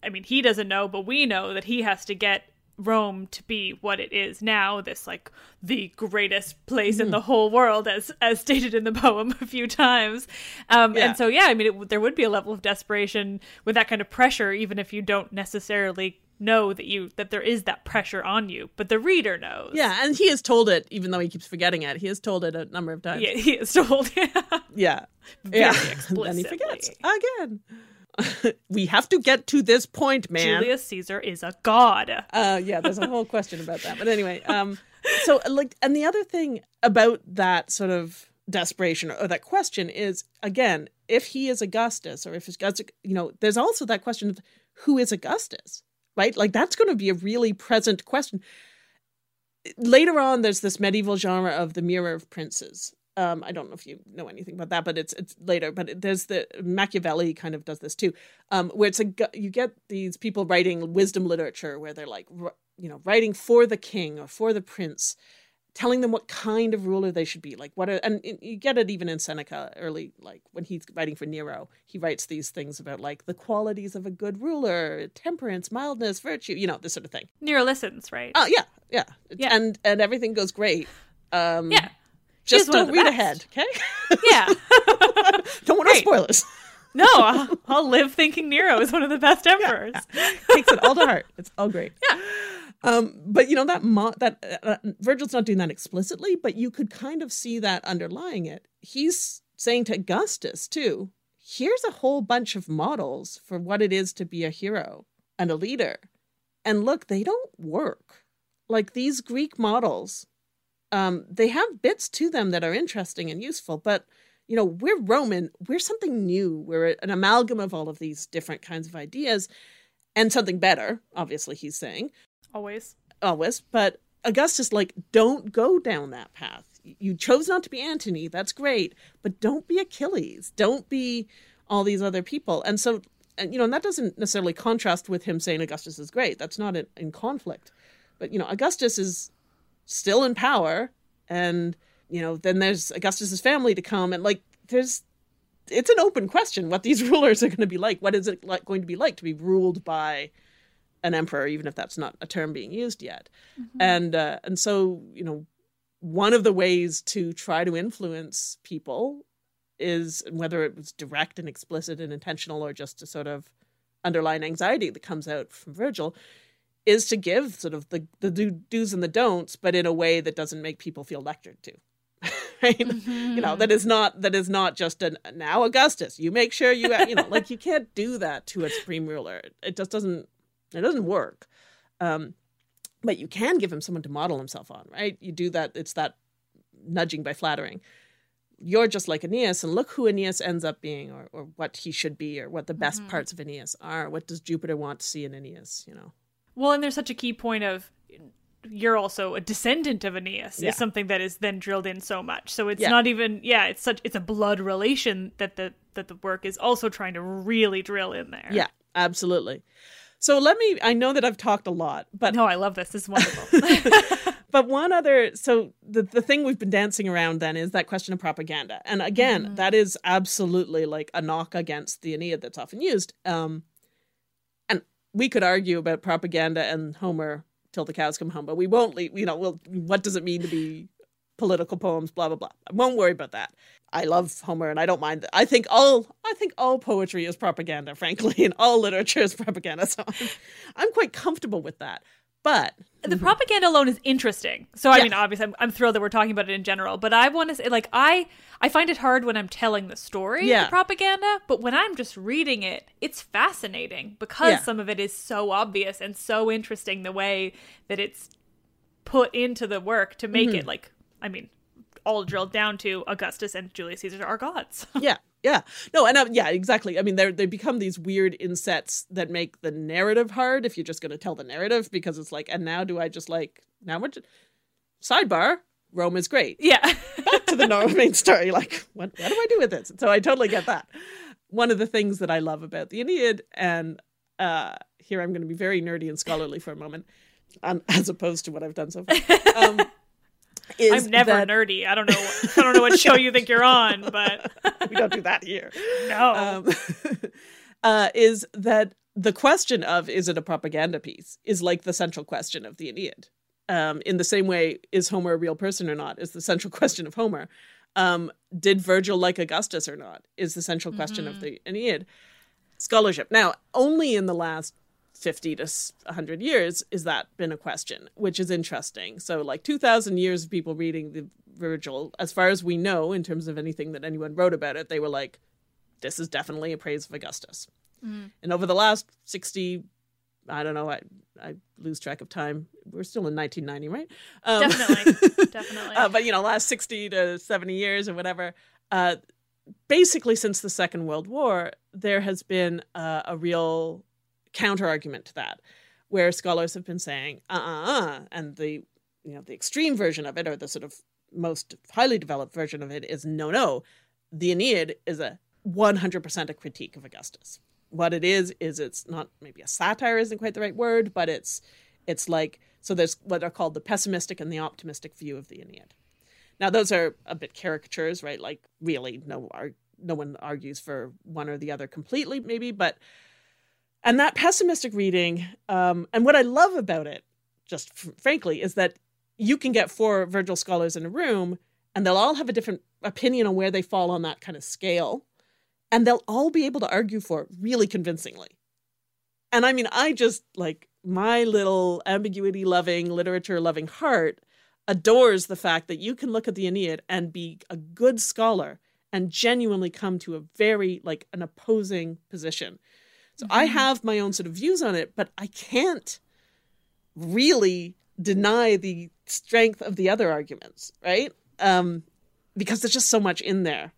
I mean, he doesn't know, but we know that he has to get Rome to be what it is now, this like the greatest place in the whole world, as stated in the poem a few times. And so, I mean, there would be a level of desperation with that kind of pressure, even if you don't necessarily know that that there is that pressure on you, but the reader knows. Yeah, and he has told it, even though he keeps forgetting it. He has told it a number of times. Yeah, he has told. Very explicitly. And then he forgets again. We have to get to this point, man. Julius Caesar is a god. There's a whole question about that. But anyway, so like, and the other thing about that sort of desperation or that question is, again, if he is Augustus, or if Augustus, you know, there's also that question of who is Augustus, right? Like, that's going to be a really present question. Later on, there's this medieval genre of the Mirror of Princes. I don't know if you know anything about that, but it's later. But there's the Machiavelli kind of does this too, where it's you get these people writing wisdom literature where they're like, you know, writing for the king or for the prince, telling them what kind of ruler they should be, like what. And you get it even in Seneca early, like when he's writing for Nero, he writes these things about like the qualities of a good ruler, temperance, mildness, virtue, you know, this sort of thing. Nero listens, right? Oh yeah, and everything goes great. Just don't read ahead, okay? Yeah. Don't want no spoilers. No, I'll live thinking Nero is one of the best emperors. Takes it all to heart. It's all great. Yeah. But, you know, that Virgil's not doing that explicitly, but you could kind of see that underlying it. He's saying to Augustus, too, here's a whole bunch of models for what it is to be a hero and a leader. And look, they don't work. Like, these Greek models... they have bits to them that are interesting and useful, but, you know, we're Roman, we're something new, we're an amalgam of all of these different kinds of ideas and something better, obviously, he's saying. Always. But Augustus, like, don't go down that path. You chose not to be Antony, that's great, but don't be Achilles, don't be all these other people. And so, you know, and that doesn't necessarily contrast with him saying Augustus is great. That's not in conflict. But, you know, Augustus is still in power, and, you know, then there's Augustus's family to come, and like it's an open question what these rulers are going to be like. What is it going to be like to be ruled by an emperor, even if that's not a term being used yet? Mm-hmm. And so, you know, one of the ways to try to influence people is, whether it was direct and explicit and intentional or just to sort of underline anxiety that comes out from Virgil, is to give sort of the do's and the don'ts, but in a way that doesn't make people feel lectured to, right? Mm-hmm. You know, that is not just now Augustus, you make sure you, you know, like, you can't do that to a supreme ruler. It just doesn't work. But you can give him someone to model himself on, right? You do that. It's that nudging by flattering. You're just like Aeneas, and look who Aeneas ends up being, or what he should be, or what the best mm-hmm. parts of Aeneas are. What does Jupiter want to see in Aeneas, you know? Well, and there's such a key point of, you're also a descendant of Aeneas, is something that is then drilled in so much. So it's not even, it's a blood relation that the work is also trying to really drill in there. Yeah, absolutely. So I know that I've talked a lot, but... No, I love this. This is wonderful. But one other, so the thing we've been dancing around then is that question of propaganda. And again, that is absolutely like a knock against the Aeneid that's often used. We could argue about propaganda and Homer till the cows come home, but we won't leave, you know, what does it mean to be political poems, blah, blah, blah. I won't worry about that. I love Homer and I don't mind that. I think all poetry is propaganda, frankly, and all literature is propaganda. So I'm quite comfortable with that. But the propaganda alone is interesting. So, I mean, obviously, I'm thrilled that we're talking about it in general. But I want to say, like, I find it hard when I'm telling the story, the propaganda. But when I'm just reading it, it's fascinating because some of it is so obvious and so interesting, the way that it's put into the work to make it, like, I mean, all drilled down to Augustus and Julius Caesar are gods. Yeah. No, and exactly. I mean, they become these weird insets that make the narrative hard if you're just going to tell the narrative, because it's like, and now do I just like, now we're just, sidebar, Rome is great. Yeah. Back to the main story. Like, what do I do with this? So I totally get that. One of the things that I love about the Aeneid, and here I'm going to be very nerdy and scholarly for a moment, as opposed to what I've done so far. I'm never nerdy. I don't know what show you think you're on, but we don't do that here. No. Is that the question of, is it a propaganda piece, is like the central question of the Aeneid. In the same way, is Homer a real person or not, is the central question of Homer. Did Virgil like Augustus or not, is the central question of the Aeneid. Scholarship. Now, only in the last 50 to 100 years is that been a question, which is interesting. So like 2,000 years of people reading the Virgil, as far as we know, in terms of anything that anyone wrote about it, they were like, this is definitely a praise of Augustus. And over the last 60, I don't know, I lose track of time. We're still in 1990, right? Definitely. But, you know, last 60 to 70 years or whatever, basically since the Second World War, there has been a real counter-argument to that, where scholars have been saying, and the, you know, the extreme version of it, or the sort of most highly developed version of it is, no, the Aeneid is 100% a critique of Augustus. What it is it's not, maybe a satire isn't quite the right word, but it's like, so there's what are called the pessimistic and the optimistic view of the Aeneid. Now, those are a bit caricatures, right? Like, really, no one argues for one or the other completely, maybe. But, and that pessimistic reading, and what I love about it, just frankly, is that you can get four Virgil scholars in a room, and they'll all have a different opinion on where they fall on that kind of scale. And they'll all be able to argue for it really convincingly. And I mean, I just, like, my little ambiguity-loving, literature-loving heart adores the fact that you can look at the Aeneid and be a good scholar and genuinely come to a very, like, an opposing position. So I have my own sort of views on it, but I can't really deny the strength of the other arguments, right? Because there's just so much in there.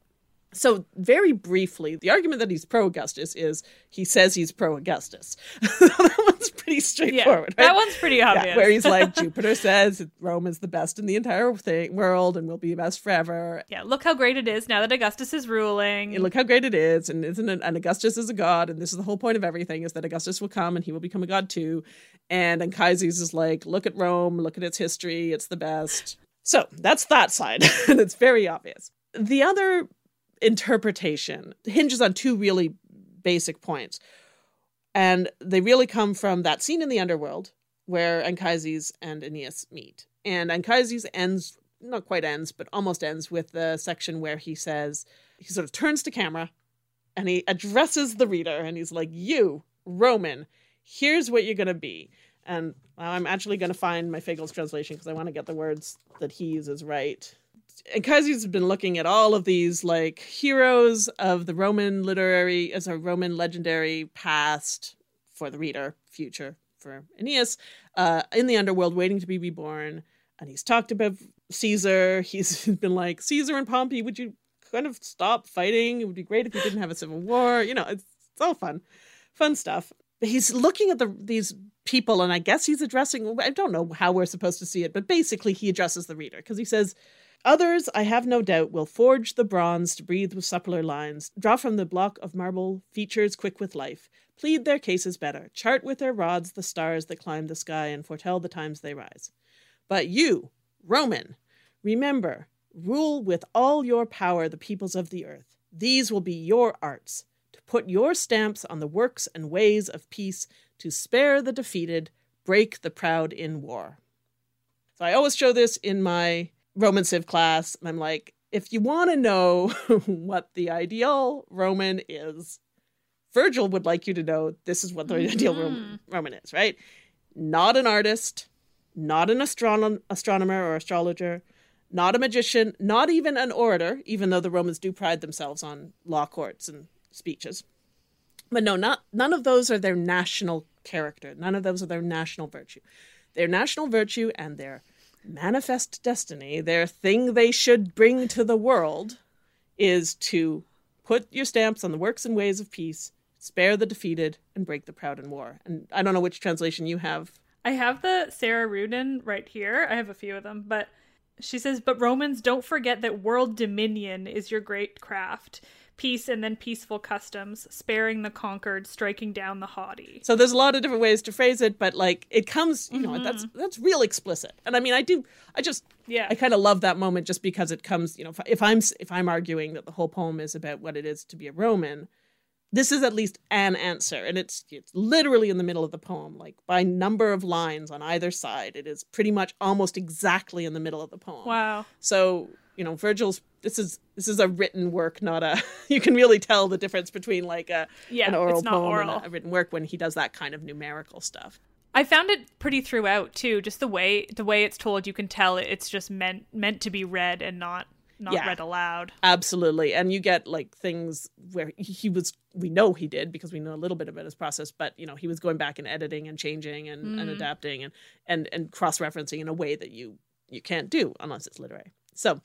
So very briefly, the argument that he's pro-Augustus is he says he's pro-Augustus. That one's pretty straightforward. Yeah, right? That one's pretty obvious. Yeah, where he's like, Jupiter says Rome is the best in the entire world and will be best forever. Yeah, look how great it is now that Augustus is ruling. Yeah, look how great it is. And and Augustus is a god. And this is the whole point of everything, is that Augustus will come and he will become a god too. And Anchises is like, look at Rome, look at its history. It's the best. So that's that side. And it's very obvious. The other interpretation hinges on two really basic points. And they really come from that scene in the underworld where Anchises and Aeneas meet. And Anchises ends, not quite ends, but almost ends with the section where he says, he sort of turns to camera and he addresses the reader and he's like, you, Roman, here's what you're going to be. And I'm actually going to find my Fagles translation because I want to get the words that he uses right. Anchises has been looking at all of these, like, heroes of the Roman literary, as a Roman legendary past for the reader, future for Aeneas, in the underworld, waiting to be reborn. And he's talked about Caesar. He's been like, Caesar and Pompey, would you kind of stop fighting? It would be great if you didn't have a civil war. You know, it's all fun stuff. But he's looking at these people, and I guess he's addressing, I don't know how we're supposed to see it, but basically he addresses the reader because he says, others, I have no doubt, will forge the bronze to breathe with suppler lines, draw from the block of marble features quick with life, plead their cases better, chart with their rods the stars that climb the sky and foretell the times they rise. But you, Roman, remember, rule with all your power the peoples of the earth. These will be your arts, to put your stamps on the works and ways of peace, to spare the defeated, break the proud in war. So I always show this in my Roman Civ class, and I'm like, if you want to know what the ideal Roman is, Virgil would like you to know this is what the ideal Roman is, right? Not an artist, not an astronomer or astrologer, not a magician, not even an orator, even though the Romans do pride themselves on law courts and speeches. But no, none of those are their national character. None of those are their national virtue. Their national virtue and their manifest destiny, their thing they should bring to the world, is to put your stamps on the works and ways of peace, spare the defeated, and break the proud in war. And I don't know which translation you have. I have the Sarah Rudin right here. I have a few of them, but she says, but Romans, don't forget that world dominion is your great craft. Peace and then peaceful customs, sparing the conquered, striking down the haughty. So there's a lot of different ways to phrase it, but like it comes, you know, that's real explicit. And I mean, I kind of love that moment just because it comes, you know, if I'm arguing that the whole poem is about what it is to be a Roman, this is at least an answer, and it's literally in the middle of the poem, like by number of lines on either side. It is pretty much almost exactly in the middle of the poem. Wow. So, you know, Virgil's, this is a written work, not a, you can really tell the difference between like an oral poem and a written work when he does that kind of numerical stuff. I found it pretty throughout too, just the way it's told, you can tell it's just meant to be read and not read aloud. Absolutely. And you get like things where we know he did because we know a little bit about his process, but you know, he was going back and editing and changing and adapting and cross-referencing in a way that you can't do unless it's literary. So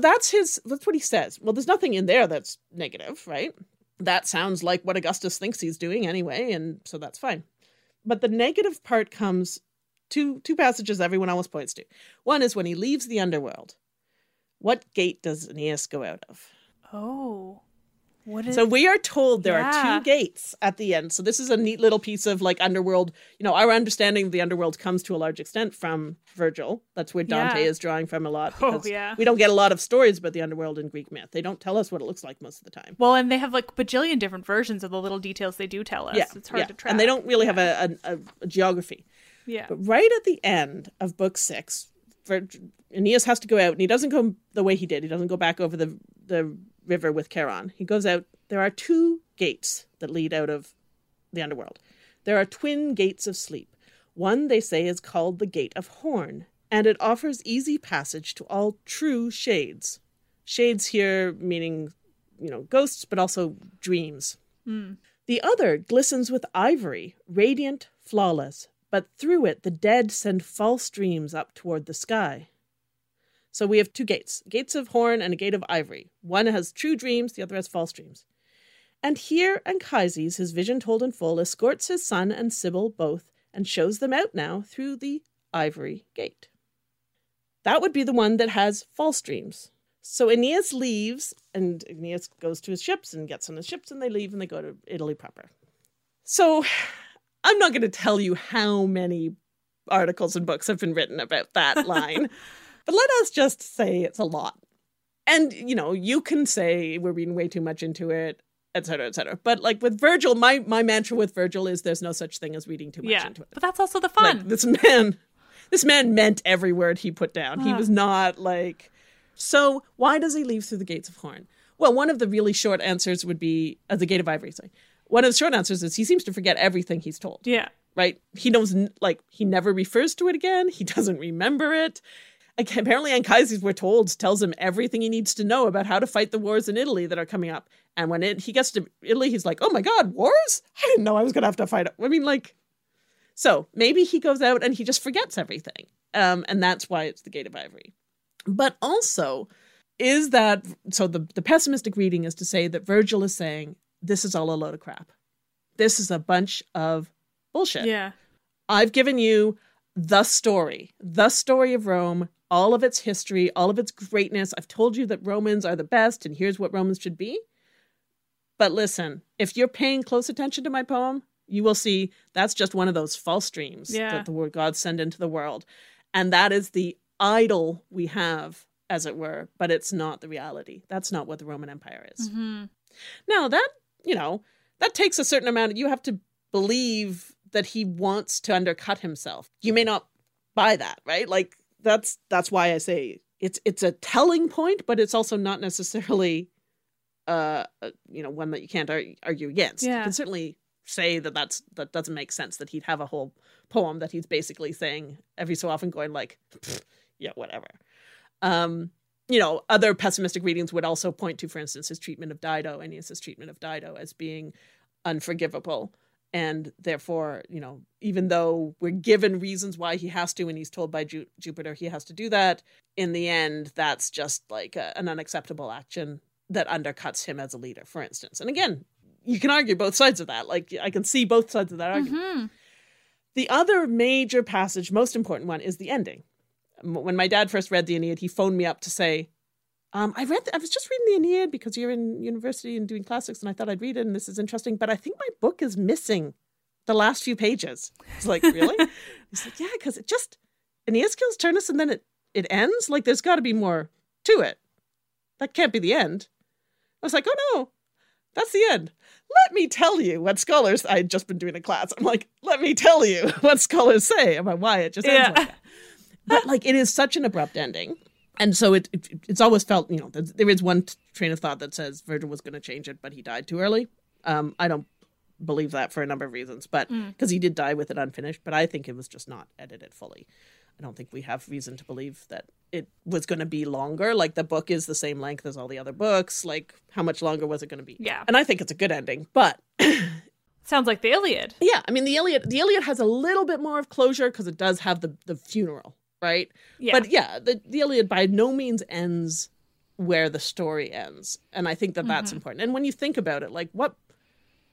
that's what he says. Well, there's nothing in there that's negative, right? That sounds like what Augustus thinks he's doing anyway, and so that's fine. But the negative part comes two passages everyone always points to. One is when he leaves the underworld. What gate does Aeneas go out of? Oh. So we are told there are two gates at the end. So this is a neat little piece of like underworld. You know, our understanding of the underworld comes to a large extent from Virgil. That's where Dante is drawing from a lot. Because we don't get a lot of stories about the underworld in Greek myth. They don't tell us what it looks like most of the time. Well, and they have like bajillion different versions of the little details they do tell us. Yeah, it's hard to track. And they don't really have a geography. Yeah. But right at the end of book 6, Aeneas has to go out, and he doesn't go the way he did. He doesn't go back over the river with Charon. He goes out. There are two gates that lead out of the underworld. There are twin gates of sleep. One, they say, is called the Gate of Horn, and it offers easy passage to all true shades. Shades here meaning, you know, ghosts, but also dreams. Mm. The other glistens with ivory, radiant, flawless, but through it the dead send false dreams up toward the sky. So we have two gates, gates of horn and a gate of ivory. One has true dreams, the other has false dreams. And here Anchises, his vision told in full, escorts his son and Sibyl both and shows them out now through the ivory gate. That would be the one that has false dreams. So Aeneas leaves, and Aeneas goes to his ships and gets on his ships, and they leave and they go to Italy proper. So I'm not going to tell you how many articles and books have been written about that line. But let us just say it's a lot. And, you know, you can say we're reading way too much into it, et cetera, et cetera. But like with Virgil, my mantra with Virgil is there's no such thing as reading too much into it. But that's also the fun. Like, this man meant every word he put down. He was not like... So why does he leave through the gates of Horn? Well, one of the really short answers would be... the Gate of Ivory, sorry. One of the short answers is he seems to forget everything he's told. Yeah. Right? He knows, like, he never refers to it again. He doesn't remember it. Apparently, Anchises, we're told, tells him everything he needs to know about how to fight the wars in Italy that are coming up. And when he gets to Italy, he's like, oh my God, wars? I didn't know I was going to have to fight. I mean, like, so maybe he goes out and he just forgets everything. And that's why it's the Gate of Ivory. But also, is that, so the pessimistic reading is to say that Virgil is saying, this is all a load of crap. This is a bunch of bullshit. Yeah. I've given you the story of Rome, all of its history, all of its greatness. I've told you that Romans are the best, and here's what Romans should be. But listen, if you're paying close attention to my poem, you will see that's just one of those false dreams that the gods send into the world. And that is the idol we have, as it were, but it's not the reality. That's not what the Roman Empire is. Mm-hmm. Now that, you know, that takes a certain amount. You have to believe that he wants to undercut himself. You may not buy that, right? Like, That's why I say it's a telling point, but it's also not necessarily, you know, one that you can't argue against. Yeah. You can certainly say that doesn't make sense, that he'd have a whole poem that he's basically saying every so often going like, yeah, whatever. You know, other pessimistic readings would also point to, for instance, his treatment of Dido, Aeneas' treatment of Dido as being unforgivable. And therefore, you know, even though we're given reasons why he has to, and he's told by Jupiter he has to do that, in the end, that's just like an unacceptable action that undercuts him as a leader, for instance. And again, you can argue both sides of that. Like, I can see both sides of that argument. Mm-hmm. The other major passage, most important one, is the ending. When my dad first read the Aeneid, he phoned me up to say, I was just reading the Aeneid because you're in university and doing classics, and I thought I'd read it, and this is interesting, but I think my book is missing the last few pages. It's like, really? He's like, yeah, because it just, Aeneas kills Turnus, and then it ends? Like, there's got to be more to it. That can't be the end. I was like, oh no, that's the end. let me tell you what scholars, I had just been doing a class. I'm like, let me tell you what scholars say about why it just ends like that. But like, it is such an abrupt ending. And so it's always felt, you know, there is one train of thought that says Virgil was going to change it, but he died too early. I don't believe that for a number of reasons, but because he did die with it unfinished, but I think it was just not edited fully. I don't think we have reason to believe that it was going to be longer. Like, the book is the same length as all the other books. Like, how much longer was it going to be? Yeah. And I think it's a good ending, but... Sounds like the Iliad. Yeah. I mean, the Iliad has a little bit more of closure because it does have the funeral, right? Yeah. But yeah, the Iliad by no means ends where the story ends. And I think that that's important. And when you think about it, like, what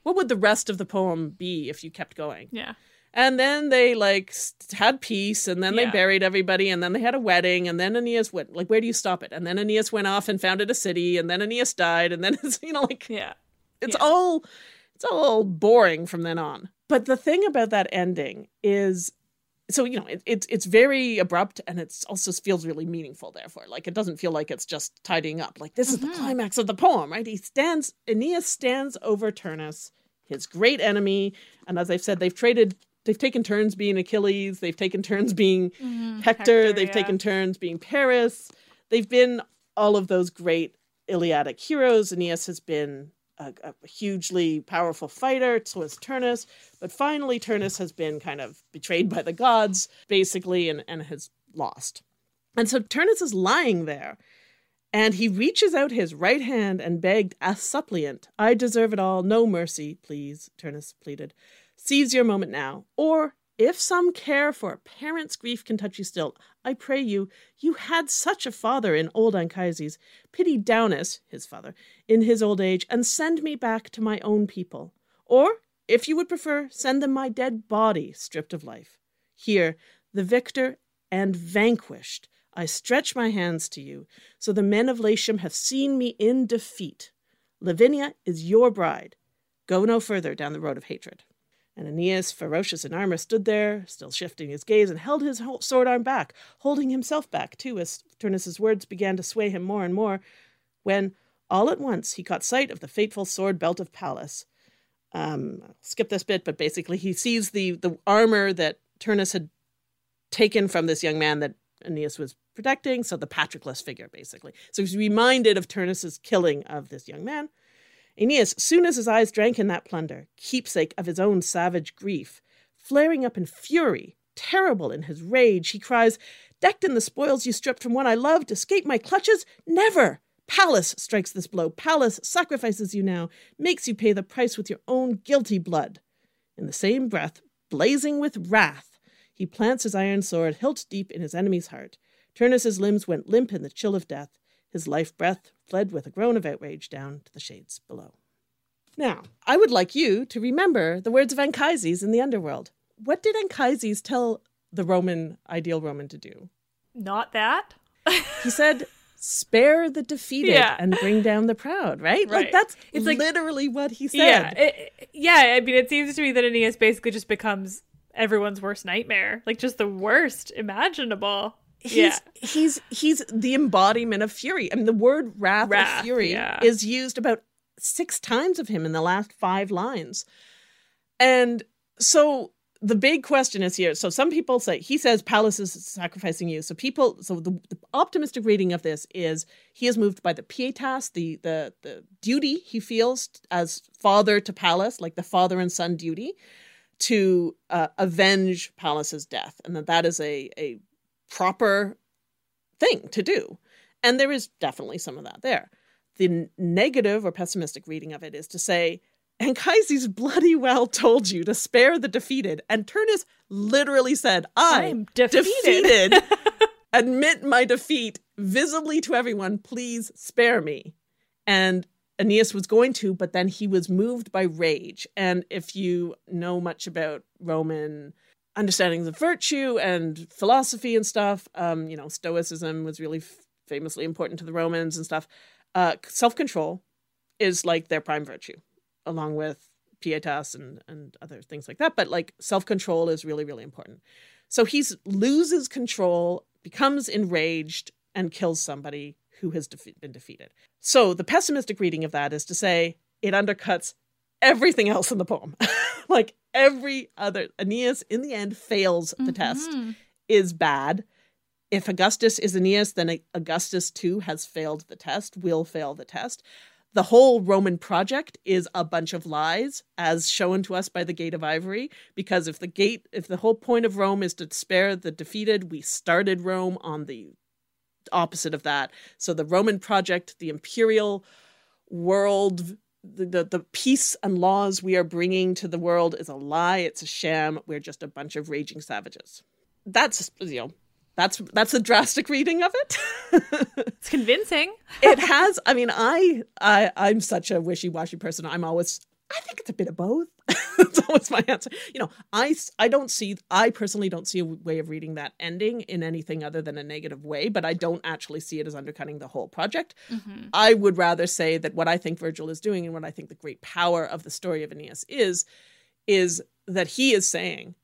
would the rest of the poem be if you kept going? Yeah. And then they, like, had peace, and then they buried everybody, and then they had a wedding, and then Aeneas went, like, where do you stop it? And then Aeneas went off and founded a city, and then Aeneas died, and then it's, you know, like, it's all boring from then on. But the thing about that ending is, so, you know, it's very abrupt, and it also feels really meaningful, therefore. Like, it doesn't feel like it's just tidying up. Like, this is the climax of the poem, right? Aeneas stands over Turnus, his great enemy, and as I've said, they've taken turns being Achilles. They've taken turns being Hector. They've taken turns being Paris. They've been all of those great Iliadic heroes. Aeneas has been a hugely powerful fighter. So has Turnus. But finally, Turnus has been kind of betrayed by the gods, basically, and has lost. And so Turnus is lying there. And he reaches out his right hand and begged a suppliant. I deserve it all. No mercy, please, Turnus pleaded. Seize your moment now, or if some care for a parent's grief can touch you still, I pray you, you had such a father in old Anchises, pity Daunus, his father, in his old age, and send me back to my own people. Or, if you would prefer, send them my dead body, stripped of life. Here, the victor and vanquished, I stretch my hands to you, so the men of Latium have seen me in defeat. Lavinia is your bride. Go no further down the road of hatred. And Aeneas, ferocious in armor, stood there, still shifting his gaze, and held his sword arm back, holding himself back, too, as Turnus's words began to sway him more and more, when, all at once, he caught sight of the fateful sword belt of Pallas. I'll skip this bit, but basically he sees the armor that Turnus had taken from this young man that Aeneas was protecting, so the Patroclus figure, basically. So he's reminded of Turnus's killing of this young man. Aeneas, soon as his eyes drank in that plunder, keepsake of his own savage grief, flaring up in fury, terrible in his rage, he cries, decked in the spoils you stripped from one I loved, escape my clutches? Never! Pallas strikes this blow. Pallas sacrifices you now, makes you pay the price with your own guilty blood. In the same breath, blazing with wrath, he plants his iron sword hilt deep in his enemy's heart. Turnus's limbs went limp in the chill of death. His life breath fled with a groan of outrage down to the shades below. Now, I would like you to remember the words of Anchises in the underworld. What did Anchises tell the ideal Roman to do? Not that. He said, spare the defeated and bring down the proud, right? Like, it's literally what he said. I mean, it seems to me that Aeneas basically just becomes everyone's worst nightmare. Like, just the worst imaginable. He's the embodiment of fury. I mean, the word wrath or fury is used about 6 times of him in the last 5 lines. And so the big question is here. So some people say, he says Pallas is sacrificing you. So the optimistic reading of this is he is moved by the pietas, the duty he feels as father to Pallas, like the father and son duty, to avenge Pallas's death. And that is a proper thing to do. And there is definitely some of that there. The negative or pessimistic reading of it is to say, Anchises bloody well told you to spare the defeated. And Turnus literally said, I'm defeated. Admit my defeat visibly to everyone. Please spare me. And Aeneas was going to, but then he was moved by rage. And if you know much about Roman understandings of virtue and philosophy and stuff, you know, Stoicism was really famously important to the Romans and stuff. Self-control is like their prime virtue, along with pietas and other things like that. But like, self-control is really, really important. So he loses control, becomes enraged, and kills somebody who has been defeated. So the pessimistic reading of that is to say it undercuts everything else in the poem. Like every other, Aeneas in the end fails the test, is bad. If Augustus is Aeneas, then Augustus too has failed the test, will fail the test. The whole Roman project is a bunch of lies, as shown to us by the Gate of Ivory, because if the whole point of Rome is to spare the defeated, we started Rome on the opposite of that. So the Roman project, the imperial world, the peace and laws we are bringing to the world is a lie. It's a sham. We're just a bunch of raging savages. That's, you know, that's a drastic reading of it. It's convincing. It has. I mean, I'm such a wishy-washy person. I think it's a bit of both. That's always my answer. You know, I personally don't see a way of reading that ending in anything other than a negative way, but I don't actually see it as undercutting the whole project. Mm-hmm. I would rather say that what I think Virgil is doing and what I think the great power of the story of Aeneas is that he is saying,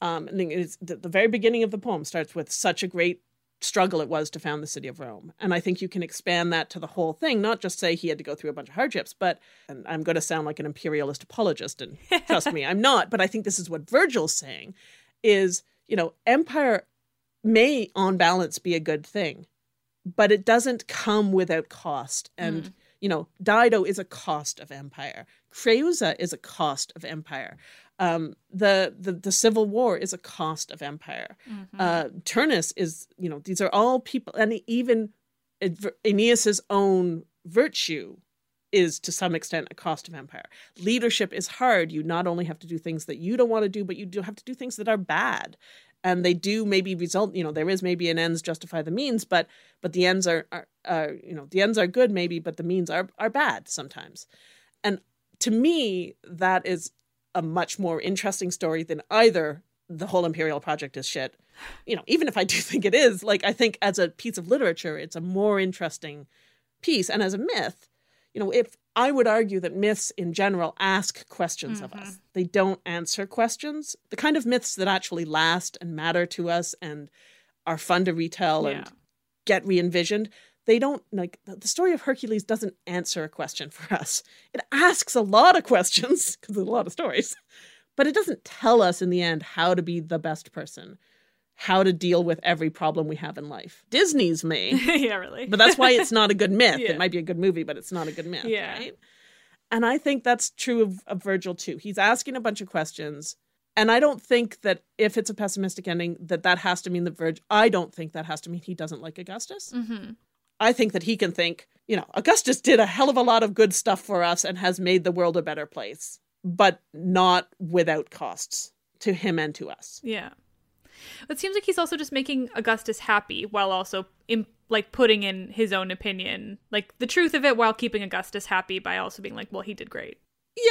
and it's the very beginning of the poem starts with such a great struggle it was to found the city of Rome. And I think you can expand that to the whole thing, not just say he had to go through a bunch of hardships, but, and I'm going to sound like an imperialist apologist, and trust me, I'm not, but I think this is what Virgil's saying is, you know, empire may on balance be a good thing, but it doesn't come without cost. And, you know, Dido is a cost of empire. Creusa is a cost of empire. The Civil War is a cost of empire. Turnus is, you know, these are all people, and even Aeneas's own virtue is to some extent a cost of empire. Leadership is hard. You not only have to do things that you don't want to do, but you do have to do things that are bad. And they do maybe result, you know, there is maybe an ends justify the means, but the ends are you know, the ends are good maybe, but the means are bad sometimes. And to me, that is a much more interesting story than either the whole imperial project is shit. You know, even if I do think it is, like, I think as a piece of literature, it's a more interesting piece. And as a myth, you know, if I would argue that myths in general ask questions of us, they don't answer questions. The kind of myths that actually last and matter to us and are fun to retell and get re-envisioned, they don't, like, the story of Hercules doesn't answer a question for us. It asks a lot of questions because there's a lot of stories, but it doesn't tell us in the end how to be the best person, how to deal with every problem we have in life. Disney's may. Yeah, really. But that's why it's not a good myth. Yeah. It might be a good movie, but it's not a good myth. Yeah. Right? And I think that's true of Virgil too. He's asking a bunch of questions. And I don't think that if it's a pessimistic ending, that has to mean that I don't think that has to mean he doesn't like Augustus. Mm-hmm. I think that he can think, you know, Augustus did a hell of a lot of good stuff for us and has made the world a better place, but not without costs to him and to us. Yeah. It seems like he's also just making Augustus happy while also putting in his own opinion, like the truth of it, while keeping Augustus happy by also being like, well, he did great.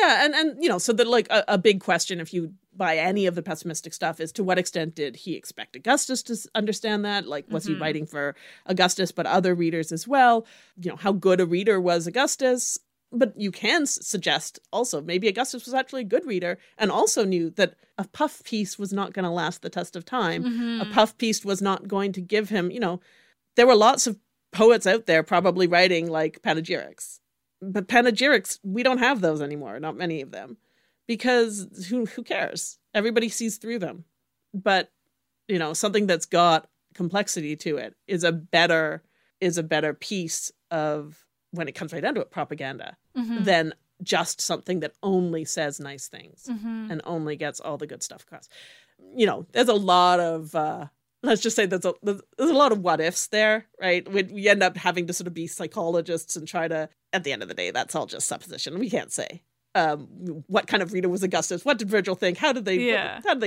Yeah. And you know, so that, like, a big question, if you buy any of the pessimistic stuff, is to what extent did he expect Augustus to understand that? Like, was he writing for Augustus, but other readers as well? You know, how good a reader was Augustus? But you can suggest also maybe Augustus was actually a good reader and also knew that a puff piece was not going to last the test of time. Mm-hmm. A puff piece was not going to give him, you know, there were lots of poets out there probably writing like panegyrics. But panegyrics, we don't have those anymore, not many of them, because who cares? Everybody sees through them. But, you know, something that's got complexity to it is a better piece of, when it comes right down to it, propaganda, than just something that only says nice things and only gets all the good stuff across. You know, there's a lot of, let's just say there's a lot of what ifs there, right? We end up having to sort of be psychologists and try to, at the end of the day, that's all just supposition. We can't say what kind of reader was Augustus. What did Virgil think? How did they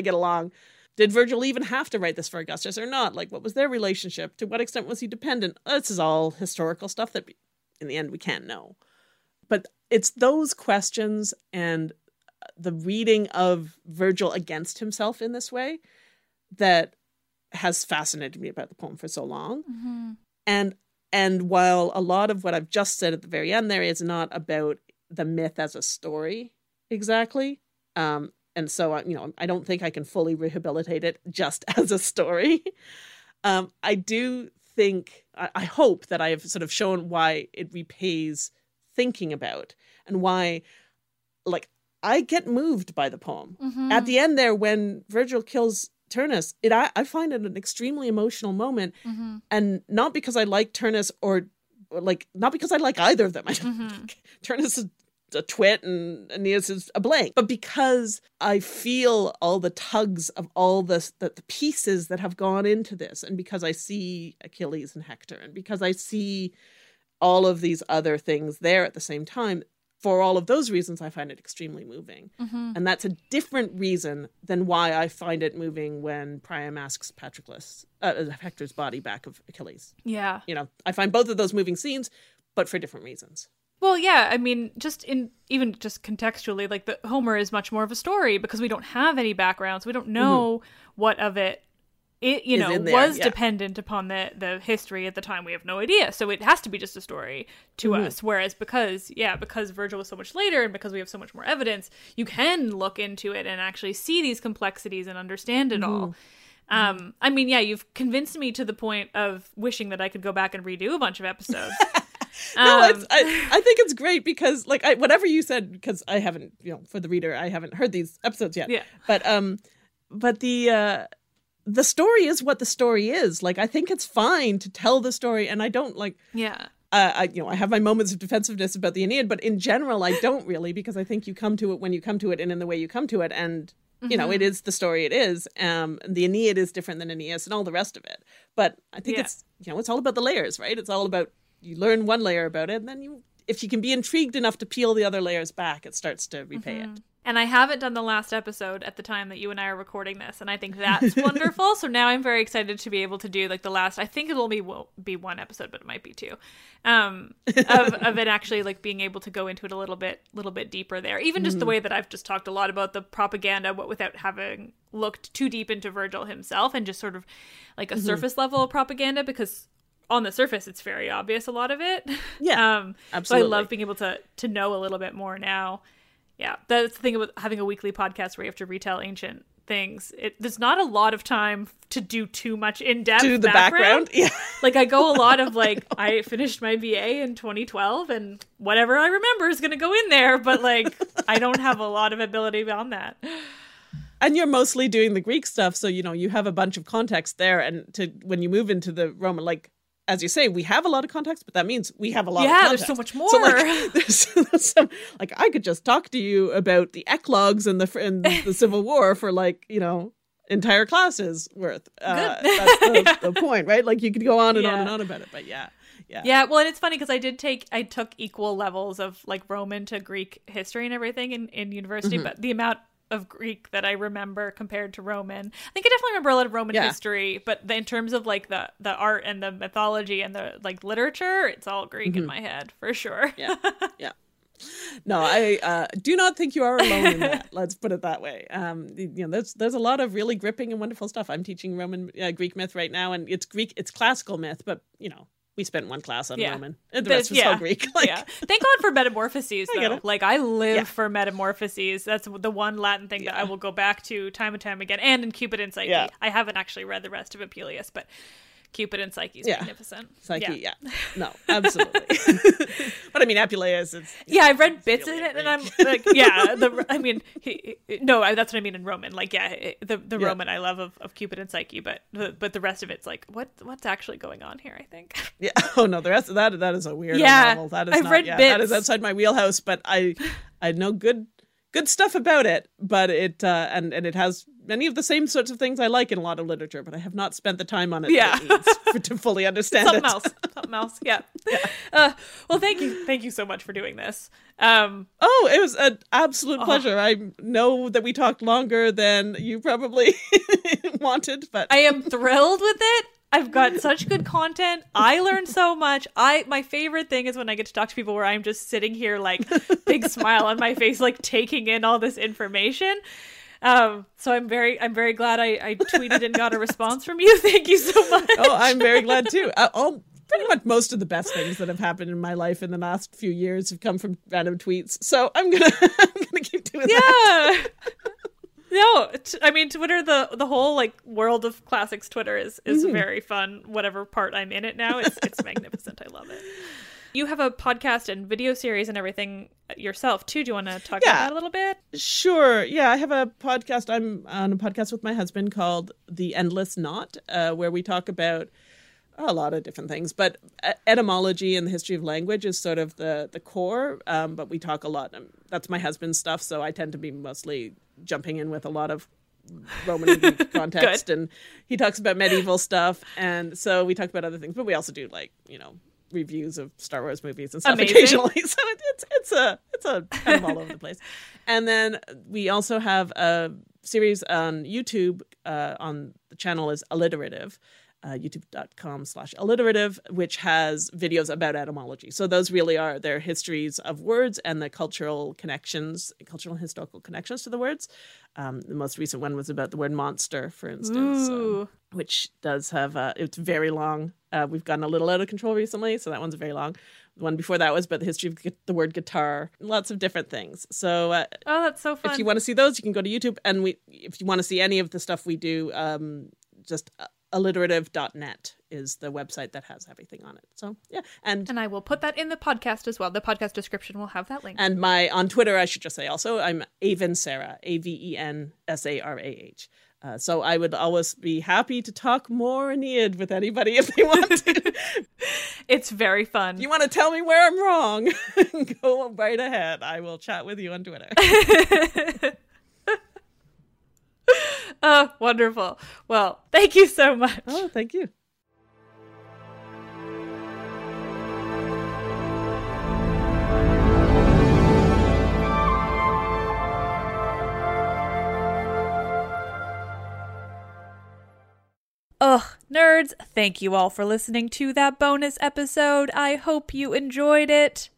get along? Did Virgil even have to write this for Augustus or not? Like, what was their relationship? To what extent was he dependent? This is all historical stuff that in the end we can't know. But it's those questions and the reading of Virgil against himself in this way that has fascinated me about the poem for so long. Mm-hmm. And while a lot of what I've just said at the very end there is not about the myth as a story exactly, and so you know, I don't think I can fully rehabilitate it just as a story. I do think, I hope that I have sort of shown why it repays thinking about and why like, I get moved by the poem. Mm-hmm. At the end there, when Virgil kills Turnus, I find it an extremely emotional moment. Mm-hmm. And not because I like Turnus or like, not because I like either of them. I don't think Turnus is a twit and Aeneas is a blank. But because I feel all the tugs of all the pieces that have gone into this, and because I see Achilles and Hector, and because I see all of these other things there at the same time, for all of those reasons, I find it extremely moving. Mm-hmm. And that's a different reason than why I find it moving when Priam asks Patroclus, Hector's body back of Achilles. Yeah. You know, I find both of those moving scenes, but for different reasons. Well, yeah, I mean, just in even just contextually, like, the Homer is much more of a story because we don't have any backgrounds. We don't know what of it you know, was dependent upon the history at the time. We have no idea. So it has to be just a story to us. Whereas because Virgil was so much later and because we have so much more evidence, you can look into it and actually see these complexities and understand it all. I mean, yeah, you've convinced me to the point of wishing that I could go back and redo a bunch of episodes. No, I think it's great because, like, whatever you said, because I haven't, you know, for the reader, I haven't heard these episodes yet. Yeah. But the story is what the story is. Like, I think it's fine to tell the story, and I don't like. Yeah. I have my moments of defensiveness about the Aeneid, but in general, I don't really, because I think you come to it when you come to it, and in the way you come to it, and you know, it is the story it is. And the Aeneid is different than Aeneas and all the rest of it. But I think it's, you know, it's all about the layers, right? It's all about. You learn one layer about it, and then if you can be intrigued enough to peel the other layers back, it starts to repay it. And I haven't done the last episode at the time that you and I are recording this, and I think that's wonderful. So now I'm very excited to be able to do, like, the last, I think it'll be one episode, but it might be two, of it actually, like, being able to go into it a little bit deeper there. Even just the way that I've just talked a lot about the propaganda, but without having looked too deep into Virgil himself, and just sort of like a surface level of propaganda, because on the surface, it's very obvious, a lot of it. Yeah, absolutely. So I love being able to know a little bit more now. Yeah, that's the thing about having a weekly podcast where you have to retell ancient things. There's not a lot of time to do too much in-depth to the background. Yeah. Like, I go a lot of, like, I finished my BA in 2012, and whatever I remember is going to go in there. But, like, I don't have a lot of ability beyond that. And you're mostly doing the Greek stuff, so, you know, you have a bunch of context there. And when you move into the Roman, like, as you say, we have a lot of context, but that means we have a lot of context. Yeah, there's so much more. So, like, there's some, like, I could just talk to you about the eclogues and the Civil War for, like, you know, entire classes worth. That's the point, right? Like, you could go on and on and on about it, but Yeah, well, and it's funny because I took equal levels of, like, Roman to Greek history and everything in university, but the amount of Greek that I remember compared to Roman. I think I definitely remember a lot of Roman history, but in terms of, like, the art and the mythology and the, like, literature, it's all Greek in my head for sure. Yeah. No, I do not think you are alone in that. Let's put it that way. You know, there's a lot of really gripping and wonderful stuff. I'm teaching Roman Greek myth right now, and it's Greek, it's classical myth, but, you know, we spent one class on Roman. The rest was all Greek. Like, thank God for metamorphoses, though. Like, I live for metamorphoses. That's the one Latin thing that I will go back to time and time again. And in Cupid and Psyche. Yeah. I haven't actually read the rest of Apuleius, but Cupid and Psyche is magnificent. Psyche, yeah. No, absolutely. But I mean, Apuleius is... Yeah, I read bits in it, and I'm like, that's what I mean in Roman. Like, the Roman I love of Cupid and Psyche, but the rest of it's like, what's actually going on here, I think. Yeah. Oh, no, the rest of that is a weird novel. That is I've read bits. That is outside my wheelhouse, but I know good stuff about it, but it and it has many of the same sorts of things I like in a lot of literature, but I have not spent the time on it to fully understand it. Something else, yeah. Well, thank you so much for doing this. Oh, it was an absolute pleasure. I know that we talked longer than you probably wanted, but I am thrilled with it. I've got such good content. I learned so much. My favorite thing is when I get to talk to people where I'm just sitting here, like, big smile on my face, like, taking in all this information. So I'm very glad I tweeted and got a response from you. Thank you so much. Oh, I'm very glad too. Pretty much most of the best things that have happened in my life in the last few years have come from random tweets. So I'm gonna keep doing that. Yeah. No, I mean, Twitter, the whole, like, world of classics Twitter is very fun. Whatever part I'm in it now, it's magnificent. I love it. You have a podcast and video series and everything yourself, too. Do you want to talk about that a little bit? Sure. Yeah, I have a podcast. I'm on a podcast with my husband called The Endless Knot, where we talk about a lot of different things. But etymology and the history of language is sort of the core, but we talk a lot. That's my husband's stuff, so I tend to be mostly jumping in with a lot of Roman context. And he talks about medieval stuff, and so we talk about other things. But we also do, like, you know, reviews of Star Wars movies and stuff occasionally. So it's kind of all over the place. And then we also have a series on YouTube, on the channel is Alliterative, youtube.com/alliterative, which has videos about etymology. So those really are their histories of words and the cultural connections, cultural and historical connections to the words. The most recent one was about the word monster, for instance, which does have, it's very long. We've gotten a little out of control recently, so that one's very long. The one before that was about the history of the word guitar. Lots of different things. So, oh, that's so fun. If you want to see those, you can go to YouTube. And if you want to see any of the stuff we do, just alliterative.net is the website that has everything on it. So, yeah. And I will put that in the podcast as well. The podcast description will have that link. And on Twitter, I should just say also, I'm Aven Sarah, AvenSarah. So I would always be happy to talk more Aeneid with anybody if they want to. It's very fun. You want to tell me where I'm wrong? Go right ahead. I will chat with you on Twitter. Oh, wonderful. Well, thank you so much. Oh, thank you. Ugh, nerds, thank you all for listening to that bonus episode. I hope you enjoyed it.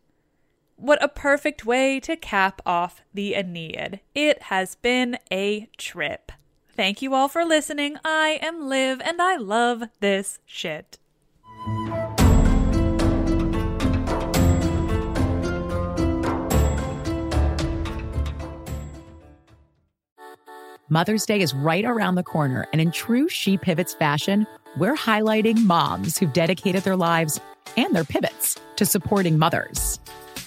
What a perfect way to cap off the Aeneid. It has been a trip. Thank you all for listening. I am Liv, and I love this shit. Mother's Day is right around the corner, and in true She Pivots fashion, we're highlighting moms who've dedicated their lives and their pivots to supporting mothers.